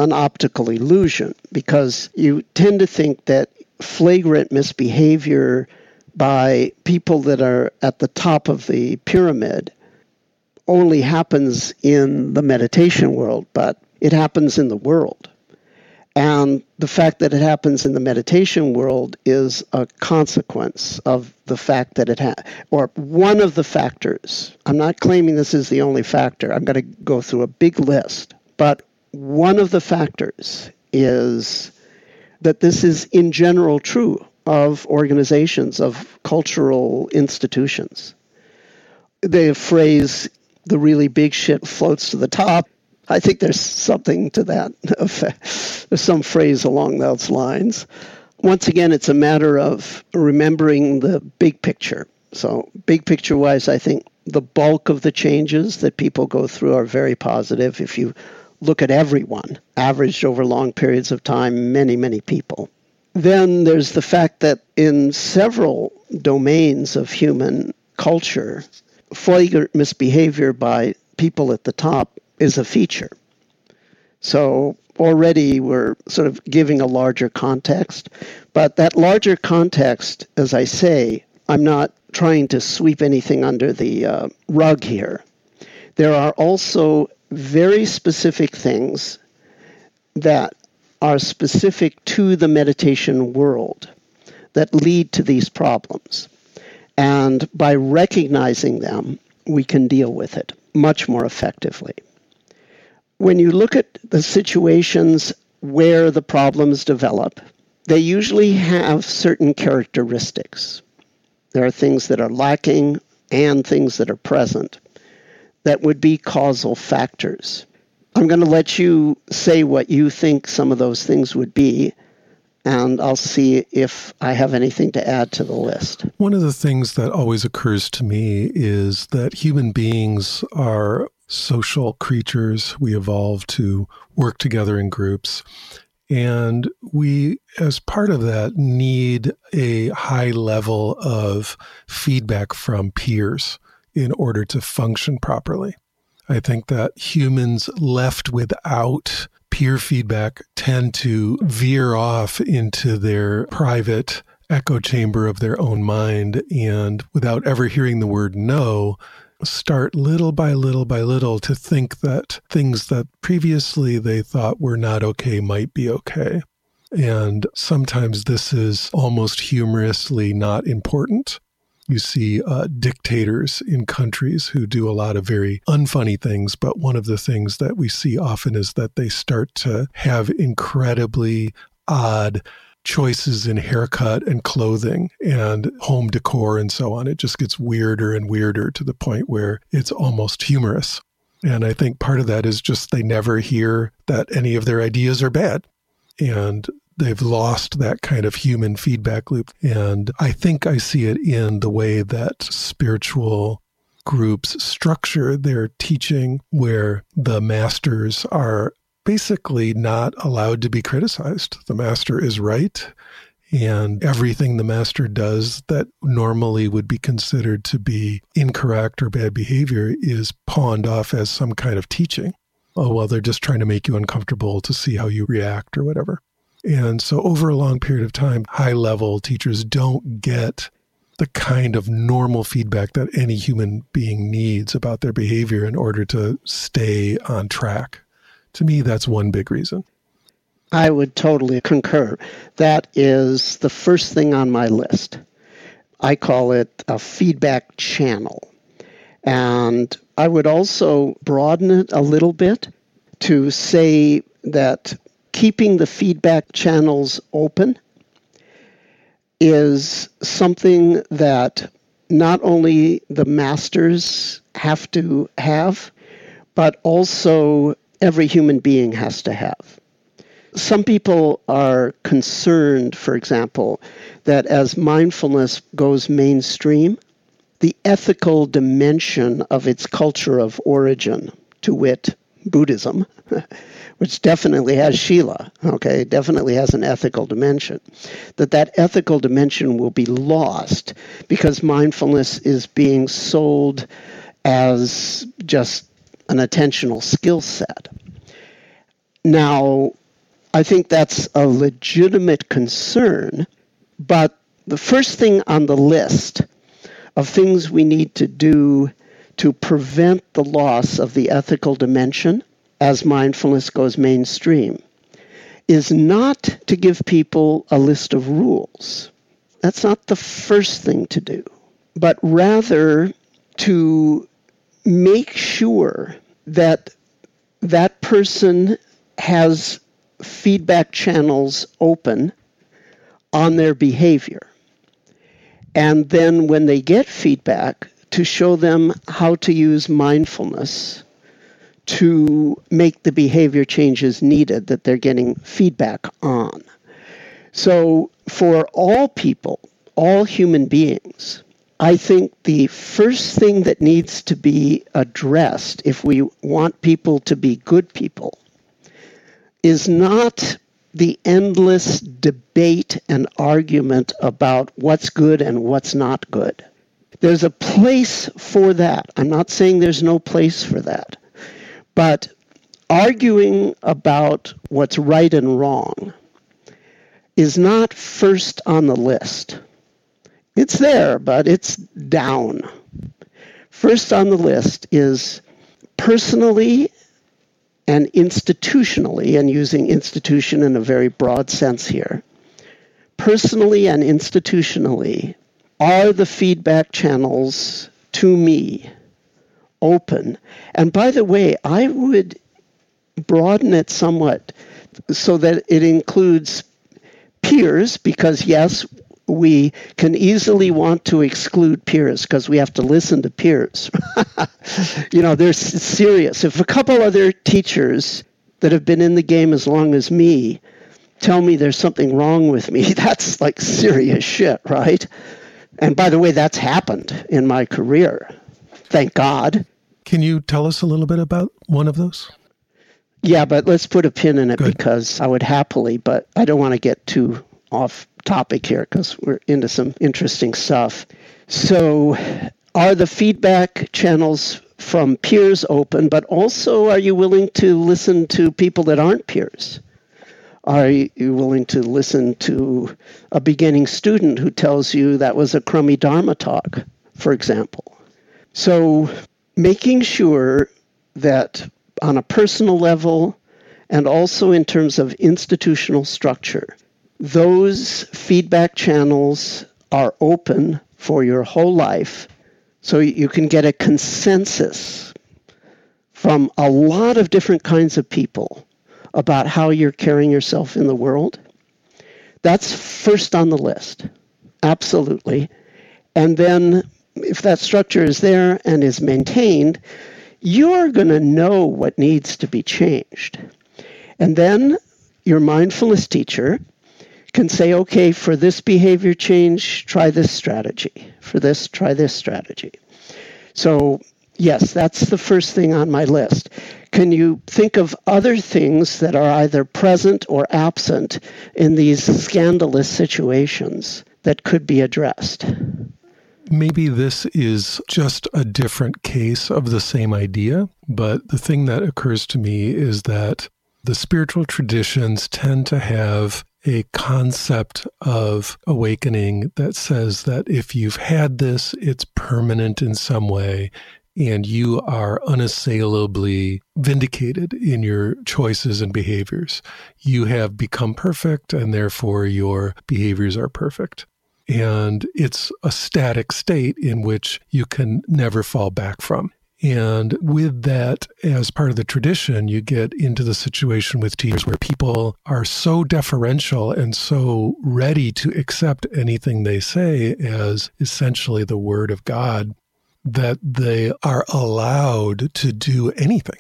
an optical illusion, because you tend to think that flagrant misbehavior by people that are at the top of the pyramid only happens in the meditation world, but it happens in the world. And the fact that it happens in the meditation world is a consequence of the fact that it ha- or one of the factors. I'm not claiming this is the only factor. I'm going to go through a big list. But one of the factors is that this is in general true of organizations, of cultural institutions. The phrase, the really big shit floats to the top, I think there's something to that effect. There's some phrase along those lines. Once again, it's a matter of remembering the big picture. So big picture-wise, I think the bulk of the changes that people go through are very positive. If you look at everyone, averaged over long periods of time, many, many people. Then there's the fact that in several domains of human culture, flagrant misbehavior by people at the top is a feature. So already we're sort of giving a larger context, but that larger context, as I say, I'm not trying to sweep anything under the uh, rug here. There are also very specific things that are specific to the meditation world that lead to these problems. And by recognizing them, we can deal with it much more effectively. When you look at the situations where the problems develop, they usually have certain characteristics. There are things that are lacking and things that are present that would be causal factors. I'm going to let you say what you think some of those things would be, and I'll see if I have anything to add to the list. One of the things that always occurs to me is that human beings are social creatures. We evolved to work together in groups. And we, as part of that, need a high level of feedback from peers in order to function properly. I think that humans left without peer feedback tend to veer off into their private echo chamber of their own mind, and without ever hearing the word no, start little by little by little to think that things that previously they thought were not okay might be okay. And sometimes this is almost humorously not important. You see uh, dictators in countries who do a lot of very unfunny things, but one of the things that we see often is that they start to have incredibly odd choices in haircut and clothing and home decor and so on. It just gets weirder and weirder to the point where it's almost humorous. And I think part of that is just they never hear that any of their ideas are bad. And they've lost that kind of human feedback loop. And I think I see it in the way that spiritual groups structure their teaching, where the masters are basically not allowed to be criticized. The master is right, and everything the master does that normally would be considered to be incorrect or bad behavior is pawned off as some kind of teaching. Oh, well, they're just trying to make you uncomfortable to see how you react or whatever. And so over a long period of time, high-level teachers don't get the kind of normal feedback that any human being needs about their behavior in order to stay on track. To me, that's one big reason. I would totally concur. That is the first thing on my list. I call it a feedback channel. And I would also broaden it a little bit to say that keeping the feedback channels open is something that not only the masters have to have, but also every human being has to have. Some people are concerned, for example, that as mindfulness goes mainstream, the ethical dimension of its culture of origin, to wit, Buddhism, which definitely has Shila, okay, definitely has an ethical dimension, that that ethical dimension will be lost because mindfulness is being sold as just an attentional skill set. Now, I think that's a legitimate concern, but the first thing on the list of things we need to do to prevent the loss of the ethical dimension as mindfulness goes mainstream is not to give people a list of rules. That's not the first thing to do, but rather to make sure that that person has feedback channels open on their behavior. And then when they get feedback, to show them how to use mindfulness to make the behavior changes needed that they're getting feedback on. So for all people, all human beings, I think the first thing that needs to be addressed if we want people to be good people is not the endless debate and argument about what's good and what's not good. There's a place for that. I'm not saying there's no place for that. But arguing about what's right and wrong is not first on the list. It's there, but it's down. First on the list is personally and institutionally, and using institution in a very broad sense here, personally and institutionally, are the feedback channels to me open? And by the way, I would broaden it somewhat so that it includes peers, because yes, we can easily want to exclude peers because we have to listen to peers. You know, they're serious. If a couple other teachers that have been in the game as long as me tell me there's something wrong with me, that's like serious shit, right? And by the way, that's happened in my career. Thank God. Can you tell us a little bit about one of those? Yeah, but let's put a pin in it. Good. Because I would happily, but I don't want to get too off topic here because we're into some interesting stuff. So are the feedback channels from peers open, but also are you willing to listen to people that aren't peers? Are you willing to listen to a beginning student who tells you that was a crummy Dharma talk, for example? So making sure that on a personal level and also in terms of institutional structure, those feedback channels are open for your whole life so you can get a consensus from a lot of different kinds of people about how you're carrying yourself in the world. That's first on the list, absolutely. And then if that structure is there and is maintained, you're going to know what needs to be changed. And then your mindfulness teacher can say, okay, for this behavior change, try this strategy. For this, try this strategy. So, yes, that's the first thing on my list. Can you think of other things that are either present or absent in these scandalous situations that could be addressed? Maybe this is just a different case of the same idea, but the thing that occurs to me is that the spiritual traditions tend to have a concept of awakening that says that if you've had this, it's permanent in some way, and you are unassailably vindicated in your choices and behaviors. You have become perfect, and therefore your behaviors are perfect. And it's a static state in which you can never fall back from. And with that, as part of the tradition, you get into the situation with teachers where people are so deferential and so ready to accept anything they say as essentially the word of God that they are allowed to do anything.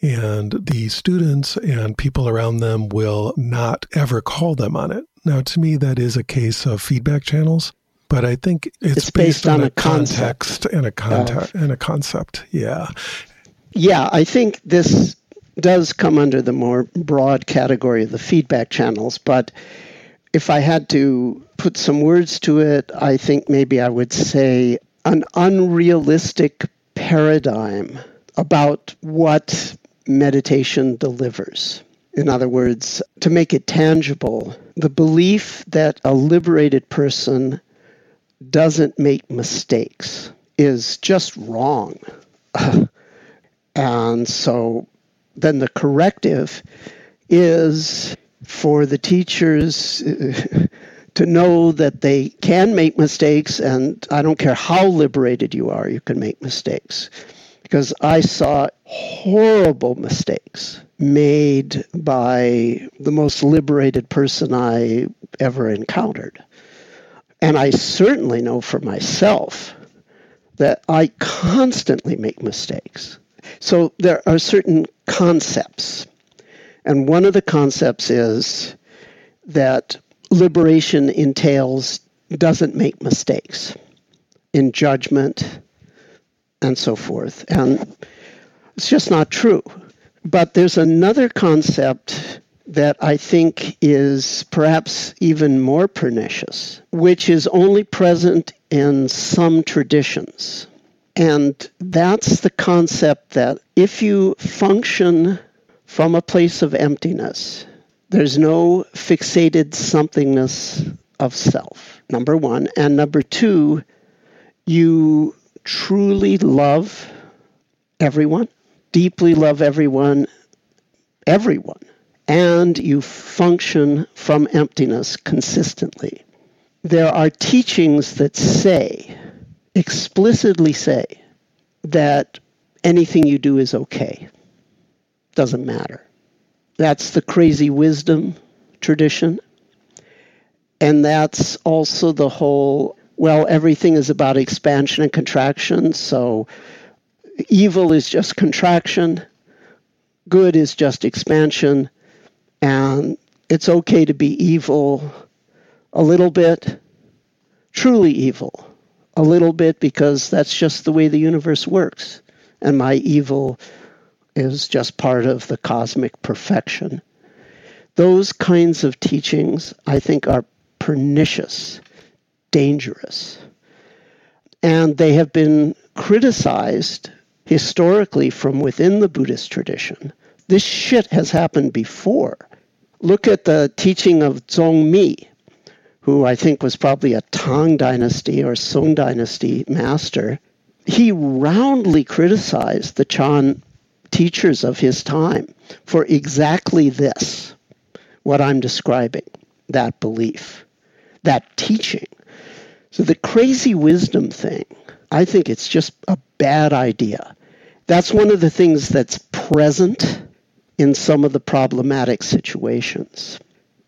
And the students and people around them will not ever call them on it. Now, to me, that is a case of feedback channels. But I think it's, it's based, based on, on a context, concept and a context and a concept. Yeah. Yeah, I think this does come under the more broad category of the feedback channels. But if I had to put some words to it, I think maybe I would say an unrealistic paradigm about what meditation delivers. In other words, to make it tangible, the belief that a liberated person doesn't make mistakes is just wrong. And so then the corrective is for the teachers to know that they can make mistakes, and I don't care how liberated you are, you can make mistakes. Because I saw horrible mistakes made by the most liberated person I ever encountered. And I certainly know for myself that I constantly make mistakes. So there are certain concepts. And one of the concepts is that liberation entails doesn't make mistakes in judgment and so forth. And it's just not true. But there's another concept that I think is perhaps even more pernicious, which is only present in some traditions. And that's the concept that if you function from a place of emptiness, there's no fixated somethingness of self, number one. And number two, you truly love everyone, deeply love everyone, everyone. And you function from emptiness consistently. There are teachings that say, explicitly say, that anything you do is okay. Doesn't matter. That's the crazy wisdom tradition. And that's also the whole, well, everything is about expansion and contraction, so evil is just contraction, good is just expansion, and it's okay to be evil a little bit, truly evil a little bit, because that's just the way the universe works. And my evil is just part of the cosmic perfection. Those kinds of teachings, I think, are pernicious, dangerous. And they have been criticized historically from within the Buddhist tradition. This shit has happened before. Look at the teaching of Zong Mi, who I think was probably a Tang dynasty or Song dynasty master. He roundly criticized the Chan teachers of his time for exactly this, what I'm describing, that belief, that teaching. So the crazy wisdom thing, I think it's just a bad idea. That's one of the things that's present in some of the problematic situations.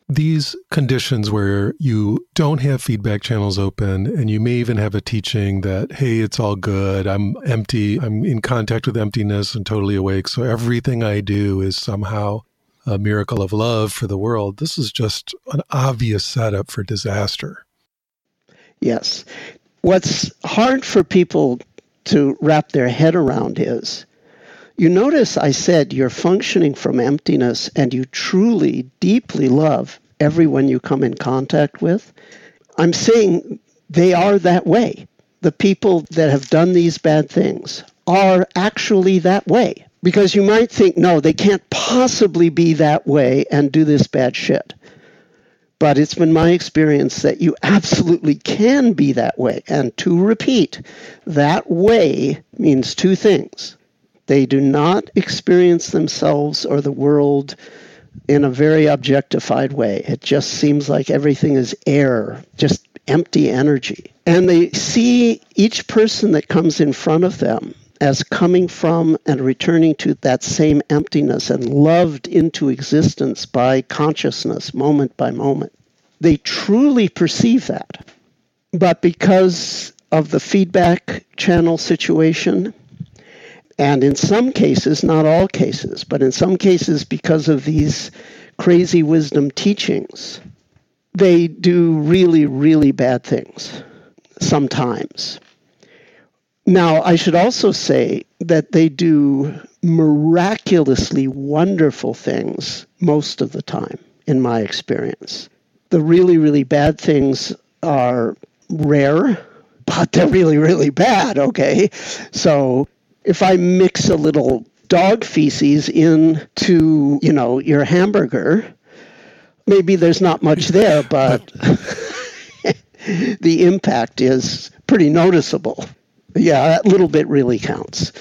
These conditions where you don't have feedback channels open, and you may even have a teaching that, hey, it's all good, I'm empty, I'm in contact with emptiness and totally awake, so everything I do is somehow a miracle of love for the world. This is just an obvious setup for disaster. Yes. What's hard for people to wrap their head around is, you notice I said you're functioning from emptiness and you truly, deeply love everyone you come in contact with. I'm saying they are that way. The people that have done these bad things are actually that way. Because you might think, no, they can't possibly be that way and do this bad shit. But it's been my experience that you absolutely can be that way. And to repeat, that way means two things. They do not experience themselves or the world in a very objectified way. It just seems like everything is air, just empty energy. And they see each person that comes in front of them as coming from and returning to that same emptiness and loved into existence by consciousness, moment by moment. They truly perceive that. But because of the feedback channel situation, and in some cases, not all cases, but in some cases because of these crazy wisdom teachings, they do really, really bad things sometimes. Now, I should also say that they do miraculously wonderful things most of the time, in my experience. The really, really bad things are rare, but they're really, really bad, okay? So if I mix a little dog feces into, you know, your hamburger, maybe there's not much there, but the impact is pretty noticeable. Yeah, that little bit really counts.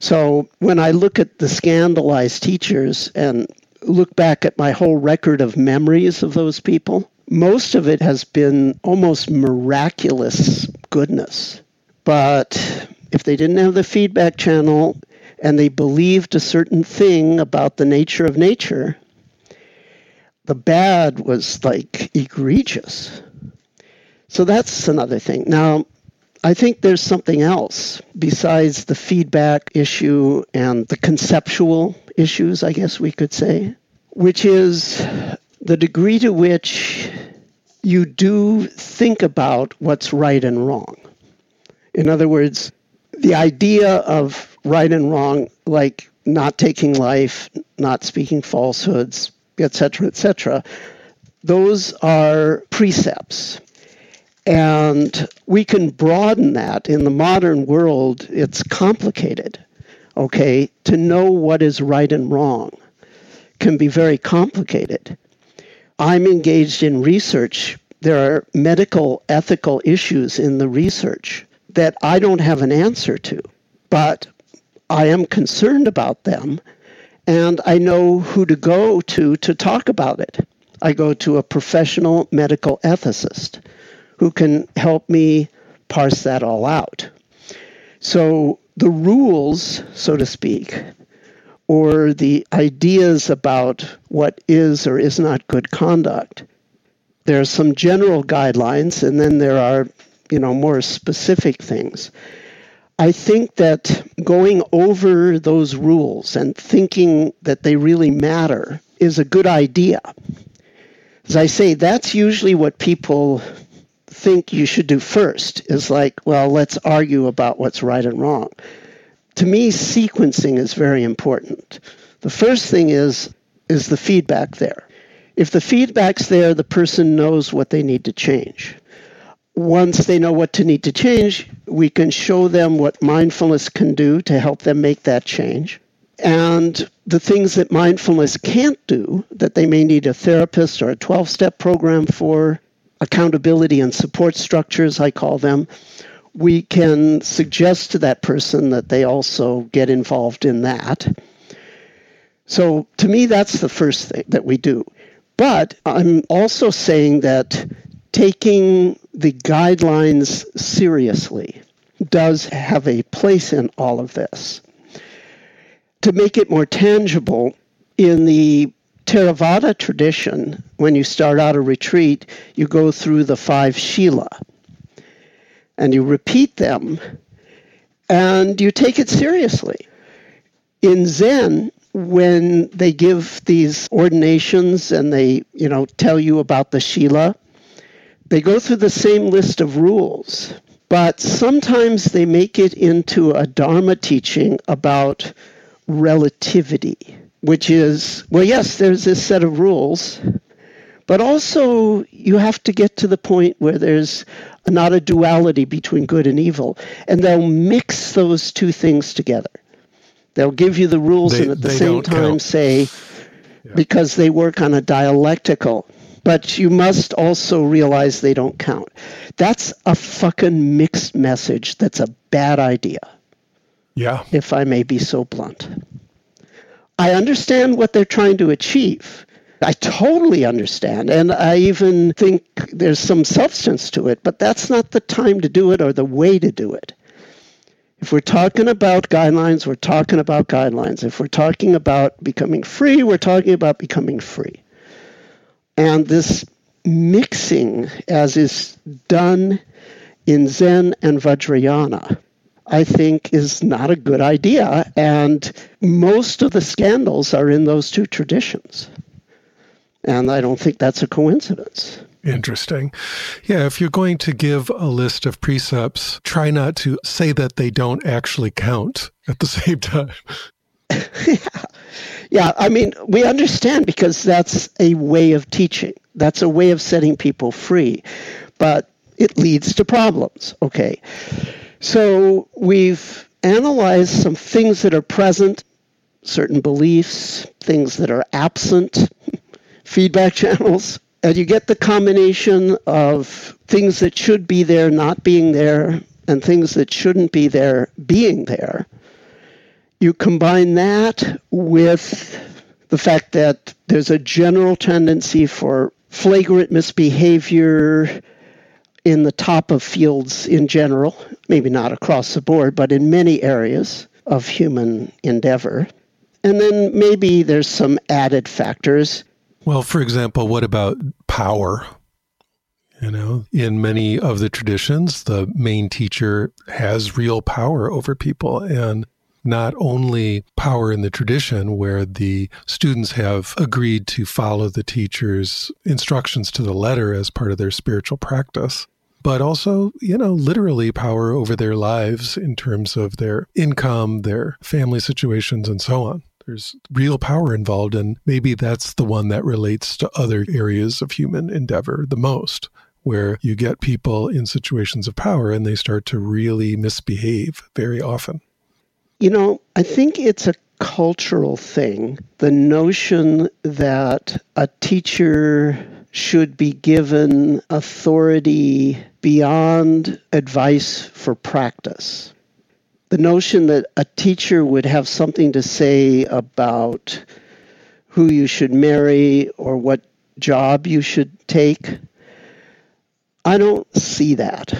So when I look at the scandalized teachers and look back at my whole record of memories of those people, most of it has been almost miraculous goodness. But if they didn't have the feedback channel and they believed a certain thing about the nature of nature, the bad was like egregious. So that's another thing. Now, I think there's something else besides the feedback issue and the conceptual issues, I guess we could say, which is the degree to which you do think about what's right and wrong. In other words, the idea of right and wrong, like not taking life, not speaking falsehoods, et cetera, et cetera, those are precepts. And we can broaden that. In the modern world, it's complicated, okay? To know what is right and wrong can be very complicated. I'm engaged in research. There are medical ethical issues in the research that I don't have an answer to, but I am concerned about them, and I know who to go to to talk about it. I go to a professional medical ethicist who can help me parse that all out. So the rules, so to speak, or the ideas about what is or is not good conduct, there are some general guidelines, and then there are, you know, more specific things. I think that going over those rules and thinking that they really matter is a good idea. As I say, that's usually what people think you should do first, is like, well, let's argue about what's right and wrong. To me, sequencing is very important. The first thing is, is the feedback there? If the feedback's there, the person knows what they need to change. Once they know what to need to change, we can show them what mindfulness can do to help them make that change. And the things that mindfulness can't do, that they may need a therapist or a twelve-step program for, accountability and support structures, I call them, we can suggest to that person that they also get involved in that. So to me, that's the first thing that we do. But I'm also saying that taking the guidelines seriously does have a place in all of this. To make it more tangible, in the Theravada tradition, when you start out a retreat, you go through the five shila, and you repeat them, and you take it seriously. In Zen, when they give these ordinations and they, you know, tell you about the shila, they go through the same list of rules, but sometimes they make it into a Dharma teaching about relativity, which is, well, yes, there's this set of rules, but also you have to get to the point where there's not a duality between good and evil. And they'll mix those two things together. They'll give you the rules they, and at the same time count. say, yeah. because they work on a dialectical, but you must also realize they don't count. That's a fucking mixed message. That's a bad idea. Yeah. If I may be so blunt. I understand what they're trying to achieve. I totally understand, and I even think there's some substance to it, but that's not the time to do it or the way to do it. If we're talking about guidelines, we're talking about guidelines. If we're talking about becoming free, we're talking about becoming free. And this mixing, as is done in Zen and Vajrayana, I think is not a good idea, and most of the scandals are in those two traditions. And I don't think that's a coincidence. Interesting. Yeah, if you're going to give a list of precepts, try not to say that they don't actually count at the same time. yeah. yeah, I mean, we understand, because that's a way of teaching. That's a way of setting people free, but it leads to problems, okay? So we've analyzed some things that are present, certain beliefs, things that are absent, feedback channels. And you get the combination of things that should be there not being there and things that shouldn't be there being there. You combine that with the fact that there's a general tendency for flagrant misbehavior in the top of fields in general, maybe not across the board, but in many areas of human endeavor. And then maybe there's some added factors. Well, for example, what about power? You know, in many of the traditions, the main teacher has real power over people, and not only power in the tradition where the students have agreed to follow the teacher's instructions to the letter as part of their spiritual practice, but also, you know, literally power over their lives in terms of their income, their family situations, and so on. There's real power involved, and maybe that's the one that relates to other areas of human endeavor the most, where you get people in situations of power and they start to really misbehave very often. You know, I think it's a cultural thing, the notion that a teacher should be given authority beyond advice for practice. The notion that a teacher would have something to say about who you should marry or what job you should take. I don't see that.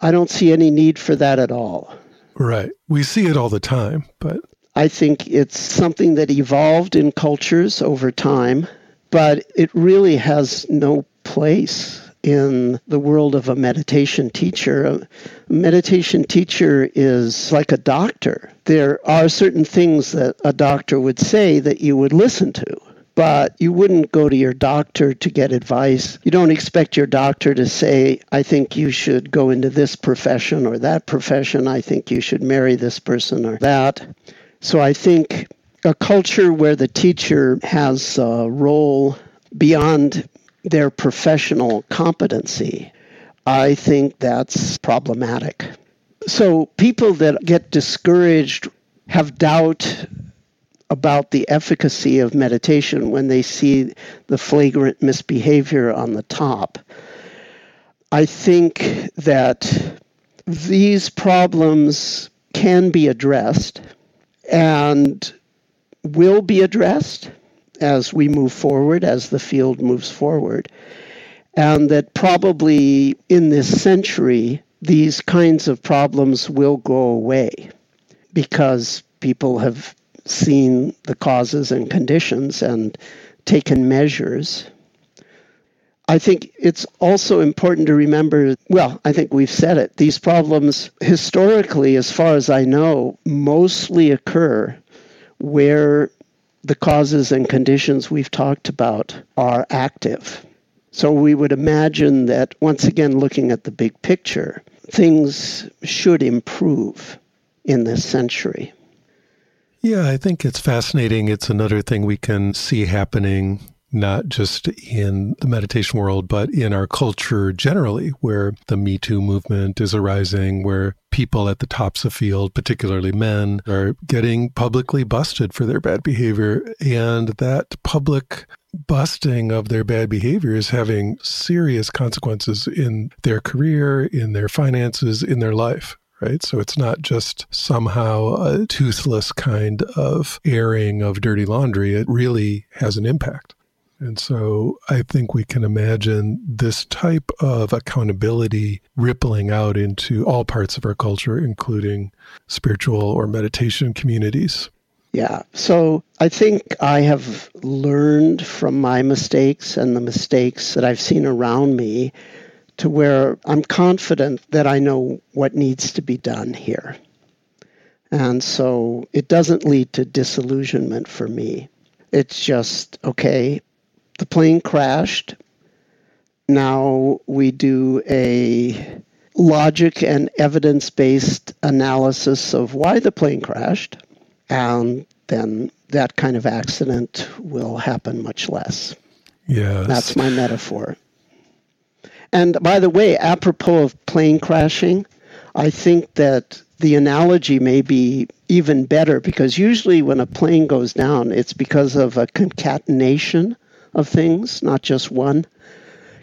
I don't see any need for that at all. Right. We see it all the time, but I think it's something that evolved in cultures over time, but it really has no place in the world of a meditation teacher. A meditation teacher is like a doctor. There are certain things that a doctor would say that you would listen to, but you wouldn't go to your doctor to get advice. You don't expect your doctor to say, I think you should go into this profession or that profession. I think you should marry this person or that. So I think a culture where the teacher has a role beyond their professional competency, I think that's problematic. So people that get discouraged, have doubt about the efficacy of meditation when they see the flagrant misbehavior on the top. I think that these problems can be addressed and will be addressed as we move forward, as the field moves forward, and that probably in this century, these kinds of problems will go away because people have seen the causes and conditions and taken measures. I think it's also important to remember, well, I think we've said it, these problems historically, as far as I know, mostly occur where the causes and conditions we've talked about are active. So we would imagine that, once again, looking at the big picture, things should improve in this century. Yeah, I think it's fascinating. It's another thing we can see happening, not just in the meditation world, but in our culture generally, where the Me Too movement is arising, where people at the tops of field, particularly men, are getting publicly busted for their bad behavior. And that public busting of their bad behavior is having serious consequences in their career, in their finances, in their life. Right? So it's not just somehow a toothless kind of airing of dirty laundry. It really has an impact. And so I think we can imagine this type of accountability rippling out into all parts of our culture, including spiritual or meditation communities. Yeah. So I think I have learned from my mistakes and the mistakes that I've seen around me, to where I'm confident that I know what needs to be done here. And so it doesn't lead to disillusionment for me. It's just, okay, the plane crashed. Now we do a logic and evidence-based analysis of why the plane crashed, and then that kind of accident will happen much less. Yes. That's my metaphor. And by the way, apropos of plane crashing, I think that the analogy may be even better, because usually when a plane goes down, it's because of a concatenation of things, not just one,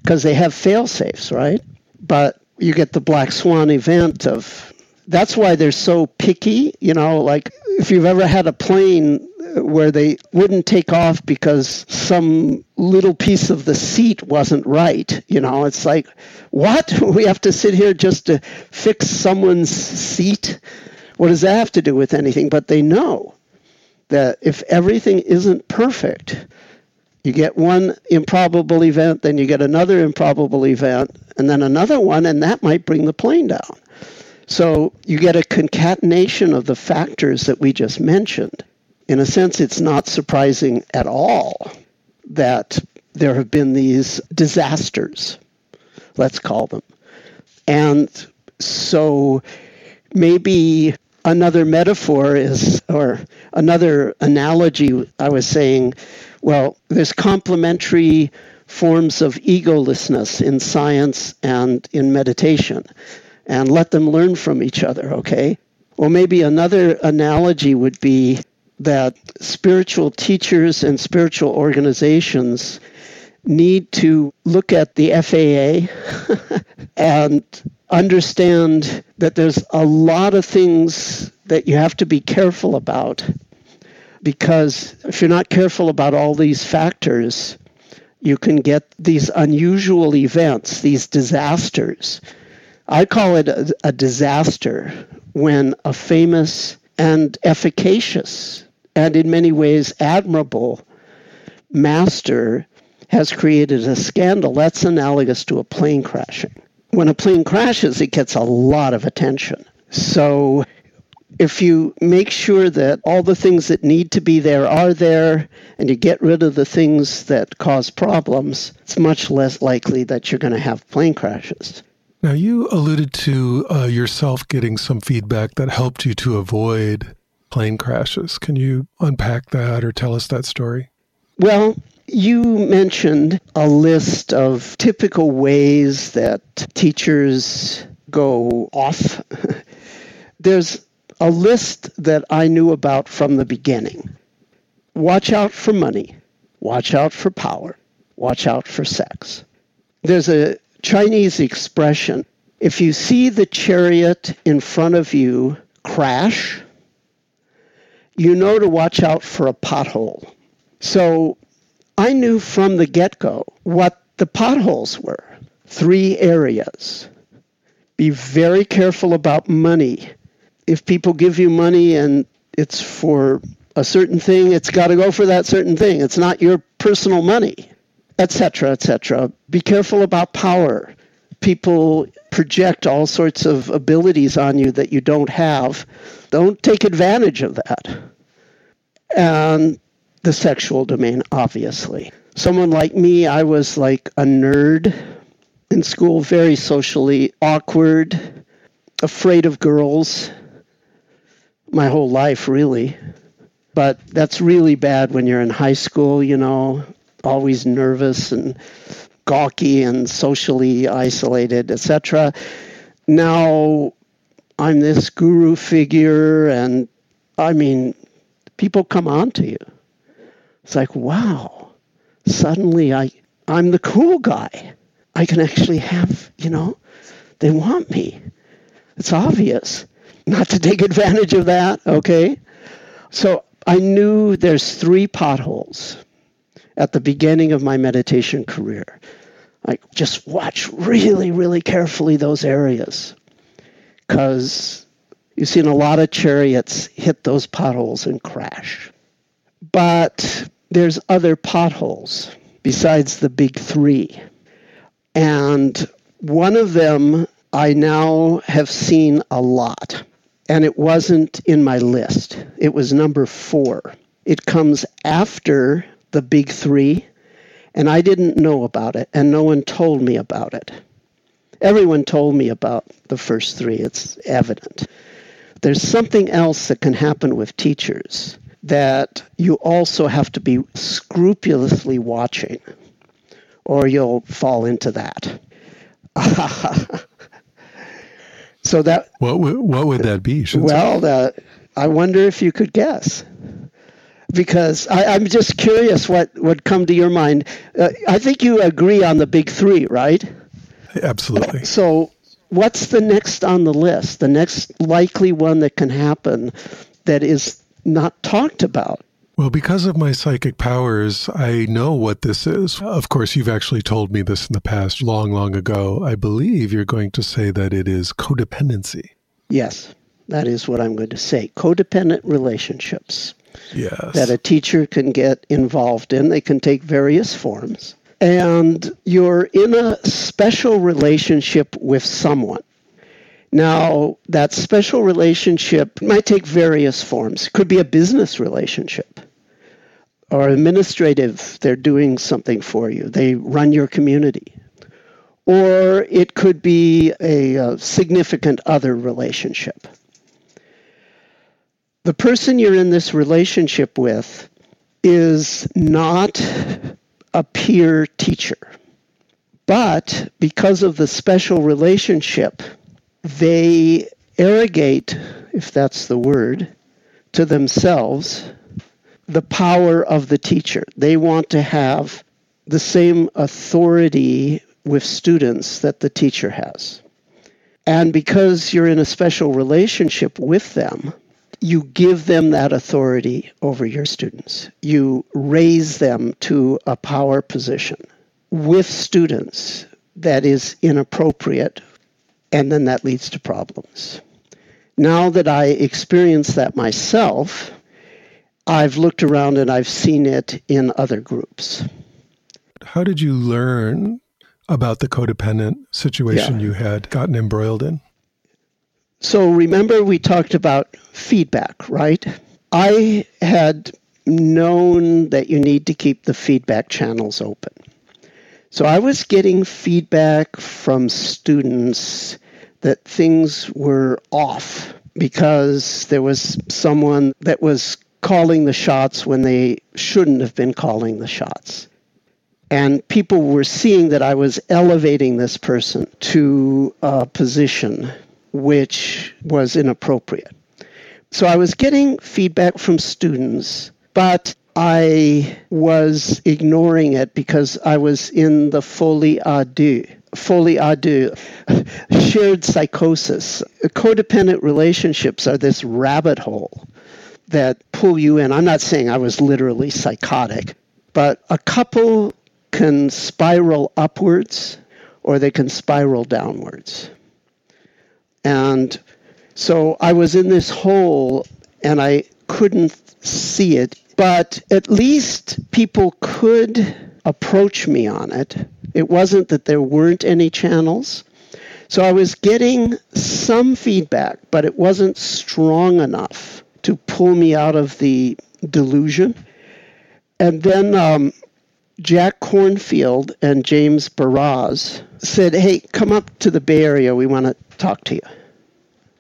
because they have fail-safes, right? But you get the black swan event of, that's why they're so picky, you know, like if you've ever had a plane where they wouldn't take off because some little piece of the seat wasn't right. You know, it's like, what? We have to sit here just to fix someone's seat? What does that have to do with anything? But they know that if everything isn't perfect, you get one improbable event, then you get another improbable event, and then another one, and that might bring the plane down. So you get a concatenation of the factors that we just mentioned. In a sense, it's not surprising at all that there have been these disasters, let's call them. And so maybe another metaphor is, or another analogy, I was saying, well, there's complementary forms of egolessness in science and in meditation, and let them learn from each other, okay? Well, maybe another analogy would be that spiritual teachers and spiritual organizations need to look at the F A A and understand that there's a lot of things that you have to be careful about, because if you're not careful about all these factors, you can get these unusual events, these disasters. I call it a, a disaster when a famous and efficacious and in many ways admirable master has created a scandal. That's analogous to a plane crashing. When a plane crashes, it gets a lot of attention. So if you make sure that all the things that need to be there are there, and you get rid of the things that cause problems, it's much less likely that you're going to have plane crashes. Now, you alluded to uh, yourself getting some feedback that helped you to avoid plane crashes. Can you unpack that or tell us that story? Well, you mentioned a list of typical ways that teachers go off. There's a list that I knew about from the beginning. Watch out for money. Watch out for power. Watch out for sex. There's a Chinese expression, if you see the chariot in front of you crash, you know to watch out for a pothole. So I knew from the get-go what the potholes were. Three areas. Be very careful about money. If people give you money and it's for a certain thing, it's got to go for that certain thing. It's not your personal money. Etc., et cetera. Be careful about power. People project all sorts of abilities on you that you don't have. Don't take advantage of that. And the sexual domain, obviously. Someone like me, I was like a nerd in school, very socially awkward, afraid of girls my whole life, really. But that's really bad when you're in high school, you know. Always nervous and gawky and socially isolated, et cetera. Now I'm this guru figure, and I mean, people come on to you. It's like, wow, suddenly I, I'm the cool guy. I can actually have, you know, they want me. It's obvious not to take advantage of that, okay? So I knew there's three potholes at the beginning of my meditation career. Like, just watch really, really carefully those areas, because you've seen a lot of chariots hit those potholes and crash. But there's other potholes besides the big three. And one of them I now have seen a lot, and it wasn't in my list. It was number four. It comes after the big three, and I didn't know about it, and no one told me about it. Everyone told me about the first three. It's evident. There's something else that can happen with teachers that you also have to be scrupulously watching, or you'll fall into that. So that... What, w- what would that be? Well, the, I wonder if you could guess, because I, I'm just curious what would come to your mind. Uh, I think you agree on the big three, right? Absolutely. So what's the next on the list, the next likely one that can happen that is not talked about? Well, because of my psychic powers, I know what this is. Of course, you've actually told me this in the past, long, long ago. I believe you're going to say that it is codependency. Yes, that is what I'm going to say. Codependent relationships. Yes. That a teacher can get involved in. They can take various forms. And you're in a special relationship with someone. Now, that special relationship might take various forms. It could be a business relationship. Or administrative, they're doing something for you. They run your community. Or it could be a, a significant other relationship. The person you're in this relationship with is not a peer teacher. But because of the special relationship, they arrogate, if that's the word, to themselves the power of the teacher. They want to have the same authority with students that the teacher has. And because you're in a special relationship with them, you give them that authority over your students. You raise them to a power position with students that is inappropriate, and then that leads to problems. Now that I experience that myself, I've looked around and I've seen it in other groups. How did you learn about the codependent situation yeah. you had gotten embroiled in? So remember we talked about feedback, right? I had known that you need to keep the feedback channels open. So I was getting feedback from students that things were off because there was someone that was calling the shots when they shouldn't have been calling the shots. And people were seeing that I was elevating this person to a position which was inappropriate. So I was getting feedback from students, but I was ignoring it because I was in the folie à deux, folie à deux, shared psychosis. Codependent relationships are this rabbit hole that pull you in. I'm not saying I was literally psychotic, but a couple can spiral upwards or they can spiral downwards. And so I was in this hole and I couldn't see it, but at least people could approach me on it. It wasn't that there weren't any channels. So I was getting some feedback, but it wasn't strong enough to pull me out of the delusion. And then um, Jack Kornfield and James Baraz said, hey, come up to the Bay Area. We want to talk to you.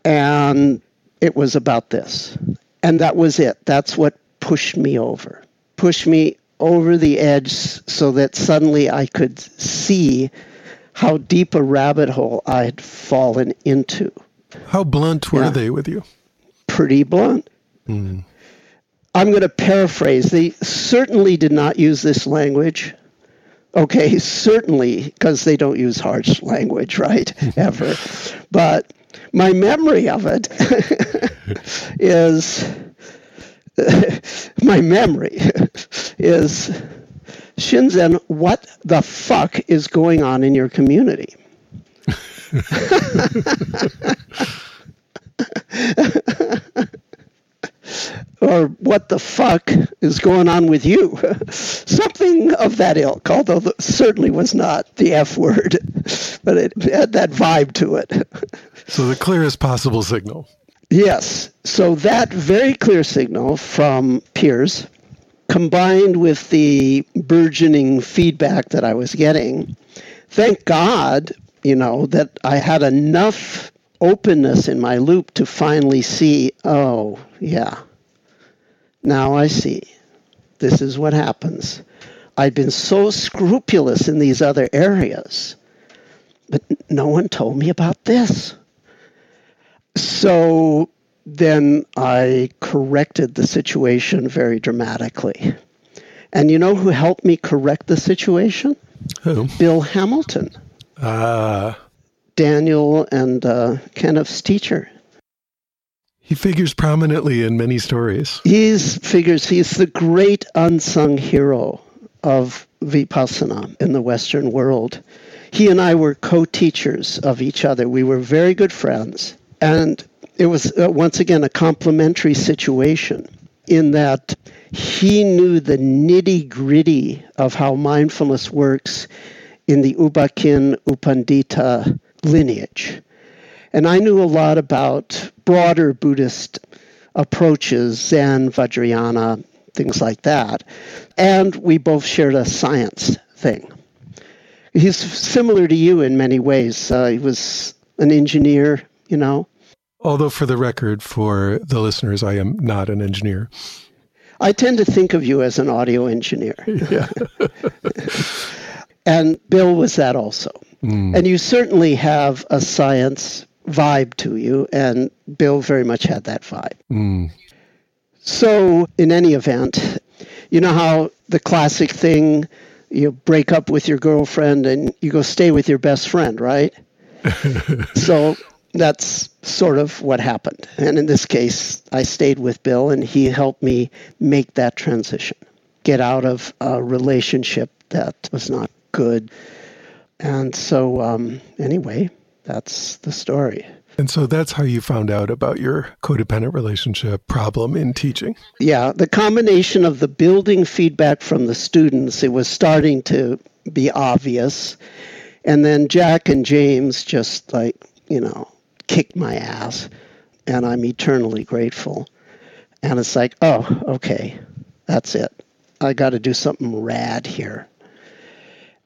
And it was about this. And that was it. That's what pushed me over, pushed me over the edge so that suddenly I could see how deep a rabbit hole I had fallen into. How blunt were yeah. they with you? Pretty blunt. Mm. I'm going to paraphrase. They certainly did not use this language. Okay, certainly, because they don't use harsh language, right? Ever. But my memory of it is, my memory is, Shinzen, what the fuck is going on in your community? Or what the fuck is going on with you? Something of that ilk, although the, certainly was not the F word, but it had that vibe to it. So the clearest possible signal. Yes. So that very clear signal from peers, combined with the burgeoning feedback that I was getting, thank God, you know, that I had enough openness in my loop to finally see, oh, yeah, now I see. This is what happens. I'd been so scrupulous in these other areas, but no one told me about this. So then I corrected the situation very dramatically. And you know who helped me correct the situation? Who? Bill Hamilton. Ah. Uh, Daniel and uh, Kenneth's teacher. He figures prominently in many stories. He figures he's the great unsung hero of Vipassana in the Western world. He and I were co-teachers of each other. We were very good friends. And it was, uh, once again, a complementary situation in that he knew the nitty-gritty of how mindfulness works in the Ubakin Upandita lineage. And I knew a lot about broader Buddhist approaches, Zen, Vajrayana, things like that. And we both shared a science thing. He's similar to you in many ways. Uh, he was an engineer, you know. Although for the record, for the listeners, I am not an engineer. I tend to think of you as an audio engineer. Yeah. And Bill was that also. Mm. And you certainly have a science vibe to you, and Bill very much had that vibe. Mm. So in any event, you know how the classic thing, you break up with your girlfriend and you go stay with your best friend, right? So that's sort of what happened. And in this case, I stayed with Bill, and he helped me make that transition, get out of a relationship that was not good. And so um, anyway, that's the story. And so that's how you found out about your codependent relationship problem in teaching. Yeah, the combination of the building feedback from the students, it was starting to be obvious. And then Jack and James just like, you know, kicked my ass. And I'm eternally grateful. And it's like, oh, okay, that's it. I got to do something rad here.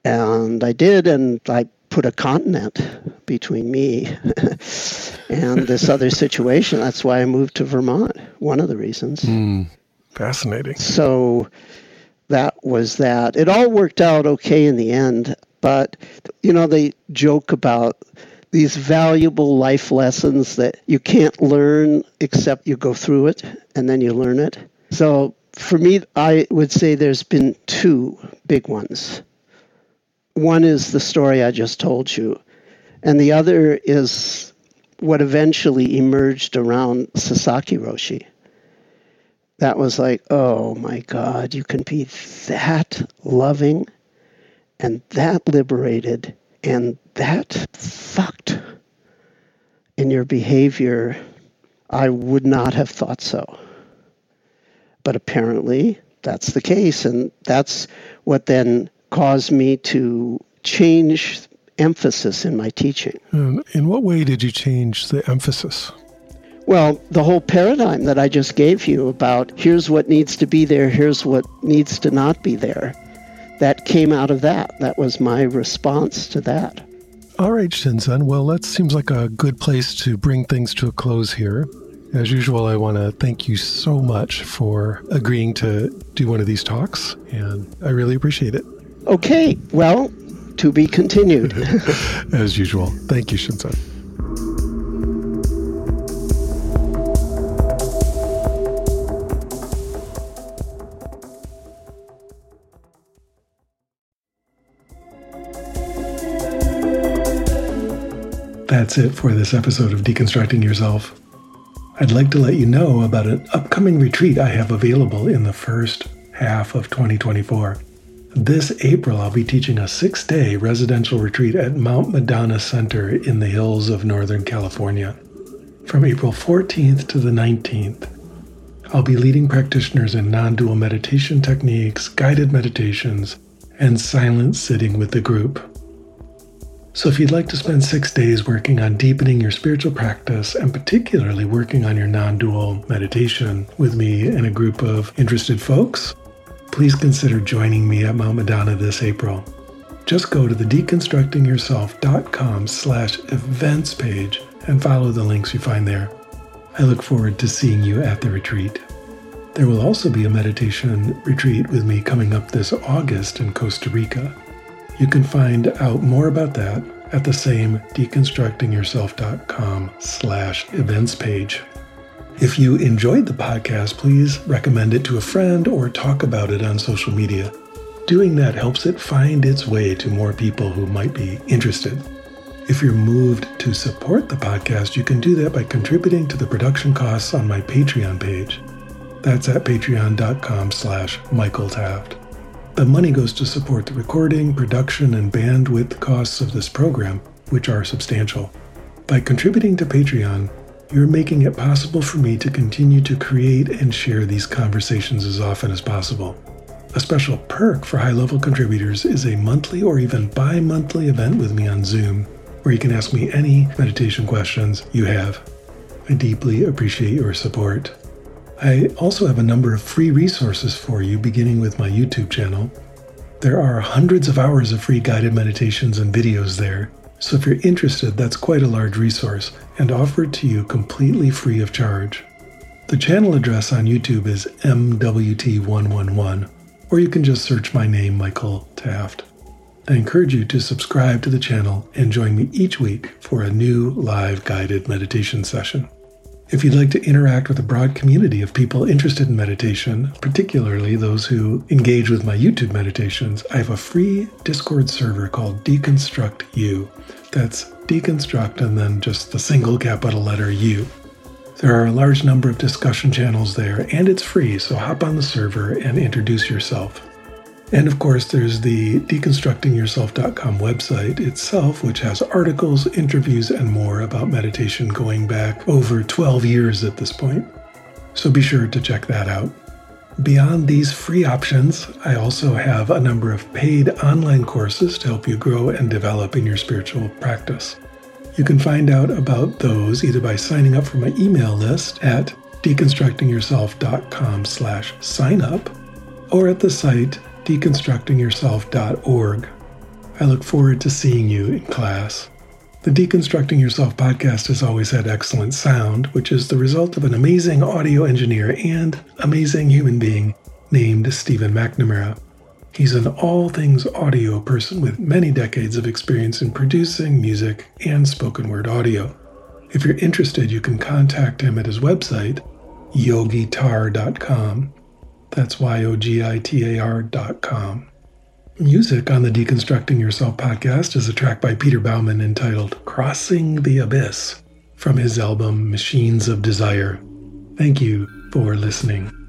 And I did, and I put a continent between me and this other situation. That's why I moved to Vermont, one of the reasons. Mm, fascinating. So that was that. It all worked out okay in the end, but, you know, they joke about these valuable life lessons that you can't learn except you go through it, and then you learn it. So for me, I would say there's been two big ones. One is the story I just told you, and the other is what eventually emerged around Sasaki Roshi. That was like, oh my God, you can be that loving and that liberated and that fucked in your behavior. I would not have thought so. But apparently that's the case, and that's what then caused me to change emphasis in my teaching. Um, in what way did you change the emphasis? Well, the whole paradigm that I just gave you about here's what needs to be there, here's what needs to not be there, that came out of that. That was my response to that. All right, Shinzen. Well, that seems like a good place to bring things to a close here. As usual, I want to thank you so much for agreeing to do one of these talks, and I really appreciate it. Okay, well, to be continued. As usual. Thank you, Shinzen. That's it for this episode of Deconstructing Yourself. I'd like to let you know about an upcoming retreat I have available in the first half of twenty twenty-four. This April, I'll be teaching a six-day residential retreat at Mount Madonna Center in the hills of Northern California. From April fourteenth to the nineteenth, I'll be leading practitioners in non-dual meditation techniques, guided meditations, and silent sitting with the group. So if you'd like to spend six days working on deepening your spiritual practice, and particularly working on your non-dual meditation with me and a group of interested folks, please consider joining me at Mount Madonna this April. Just go to the deconstructingyourself.com slash events page and follow the links you find there. I look forward to seeing you at the retreat. There will also be a meditation retreat with me coming up this August in Costa Rica. You can find out more about that at the same deconstructingyourself.com slash events page. If you enjoyed the podcast, please recommend it to a friend or talk about it on social media. Doing that helps it find its way to more people who might be interested. If you're moved to support the podcast, you can do that by contributing to the production costs on my Patreon page. That's at patreon.com slash Michael Taft. The money goes to support the recording, production, and bandwidth costs of this program, which are substantial. By contributing to Patreon, you're making it possible for me to continue to create and share these conversations as often as possible. A special perk for high-level contributors is a monthly or even bi-monthly event with me on Zoom, where you can ask me any meditation questions you have. I deeply appreciate your support. I also have a number of free resources for you, beginning with my YouTube channel. There are hundreds of hours of free guided meditations and videos there, so if you're interested, that's quite a large resource, and offered to you completely free of charge. The channel address on YouTube is M W T one one one, or you can just search my name, Michael Taft. I encourage you to subscribe to the channel and join me each week for a new live guided meditation session. If you'd like to interact with a broad community of people interested in meditation, particularly those who engage with my YouTube meditations, I have a free Discord server called Deconstruct You. That's Deconstruct and then just the single capital letter U. There are a large number of discussion channels there, and it's free, so hop on the server and introduce yourself. And of course, there's the deconstructing yourself dot com website itself, which has articles, interviews, and more about meditation going back over twelve years at this point. So be sure to check that out. Beyond these free options, I also have a number of paid online courses to help you grow and develop in your spiritual practice. You can find out about those either by signing up for my email list at deconstructingyourself.com slash sign up or at the site deconstructing yourself dot org. I look forward to seeing you in class. The Deconstructing Yourself podcast has always had excellent sound, which is the result of an amazing audio engineer and amazing human being named Stephen McNamara. He's an all things audio person with many decades of experience in producing music and spoken word audio. If you're interested, you can contact him at his website, yogitar dot com. That's Y-O-G-I-T-A-R dot com. Music on the Deconstructing Yourself podcast is a track by Peter Bauman entitled Crossing the Abyss from his album Machines of Desire. Thank you for listening.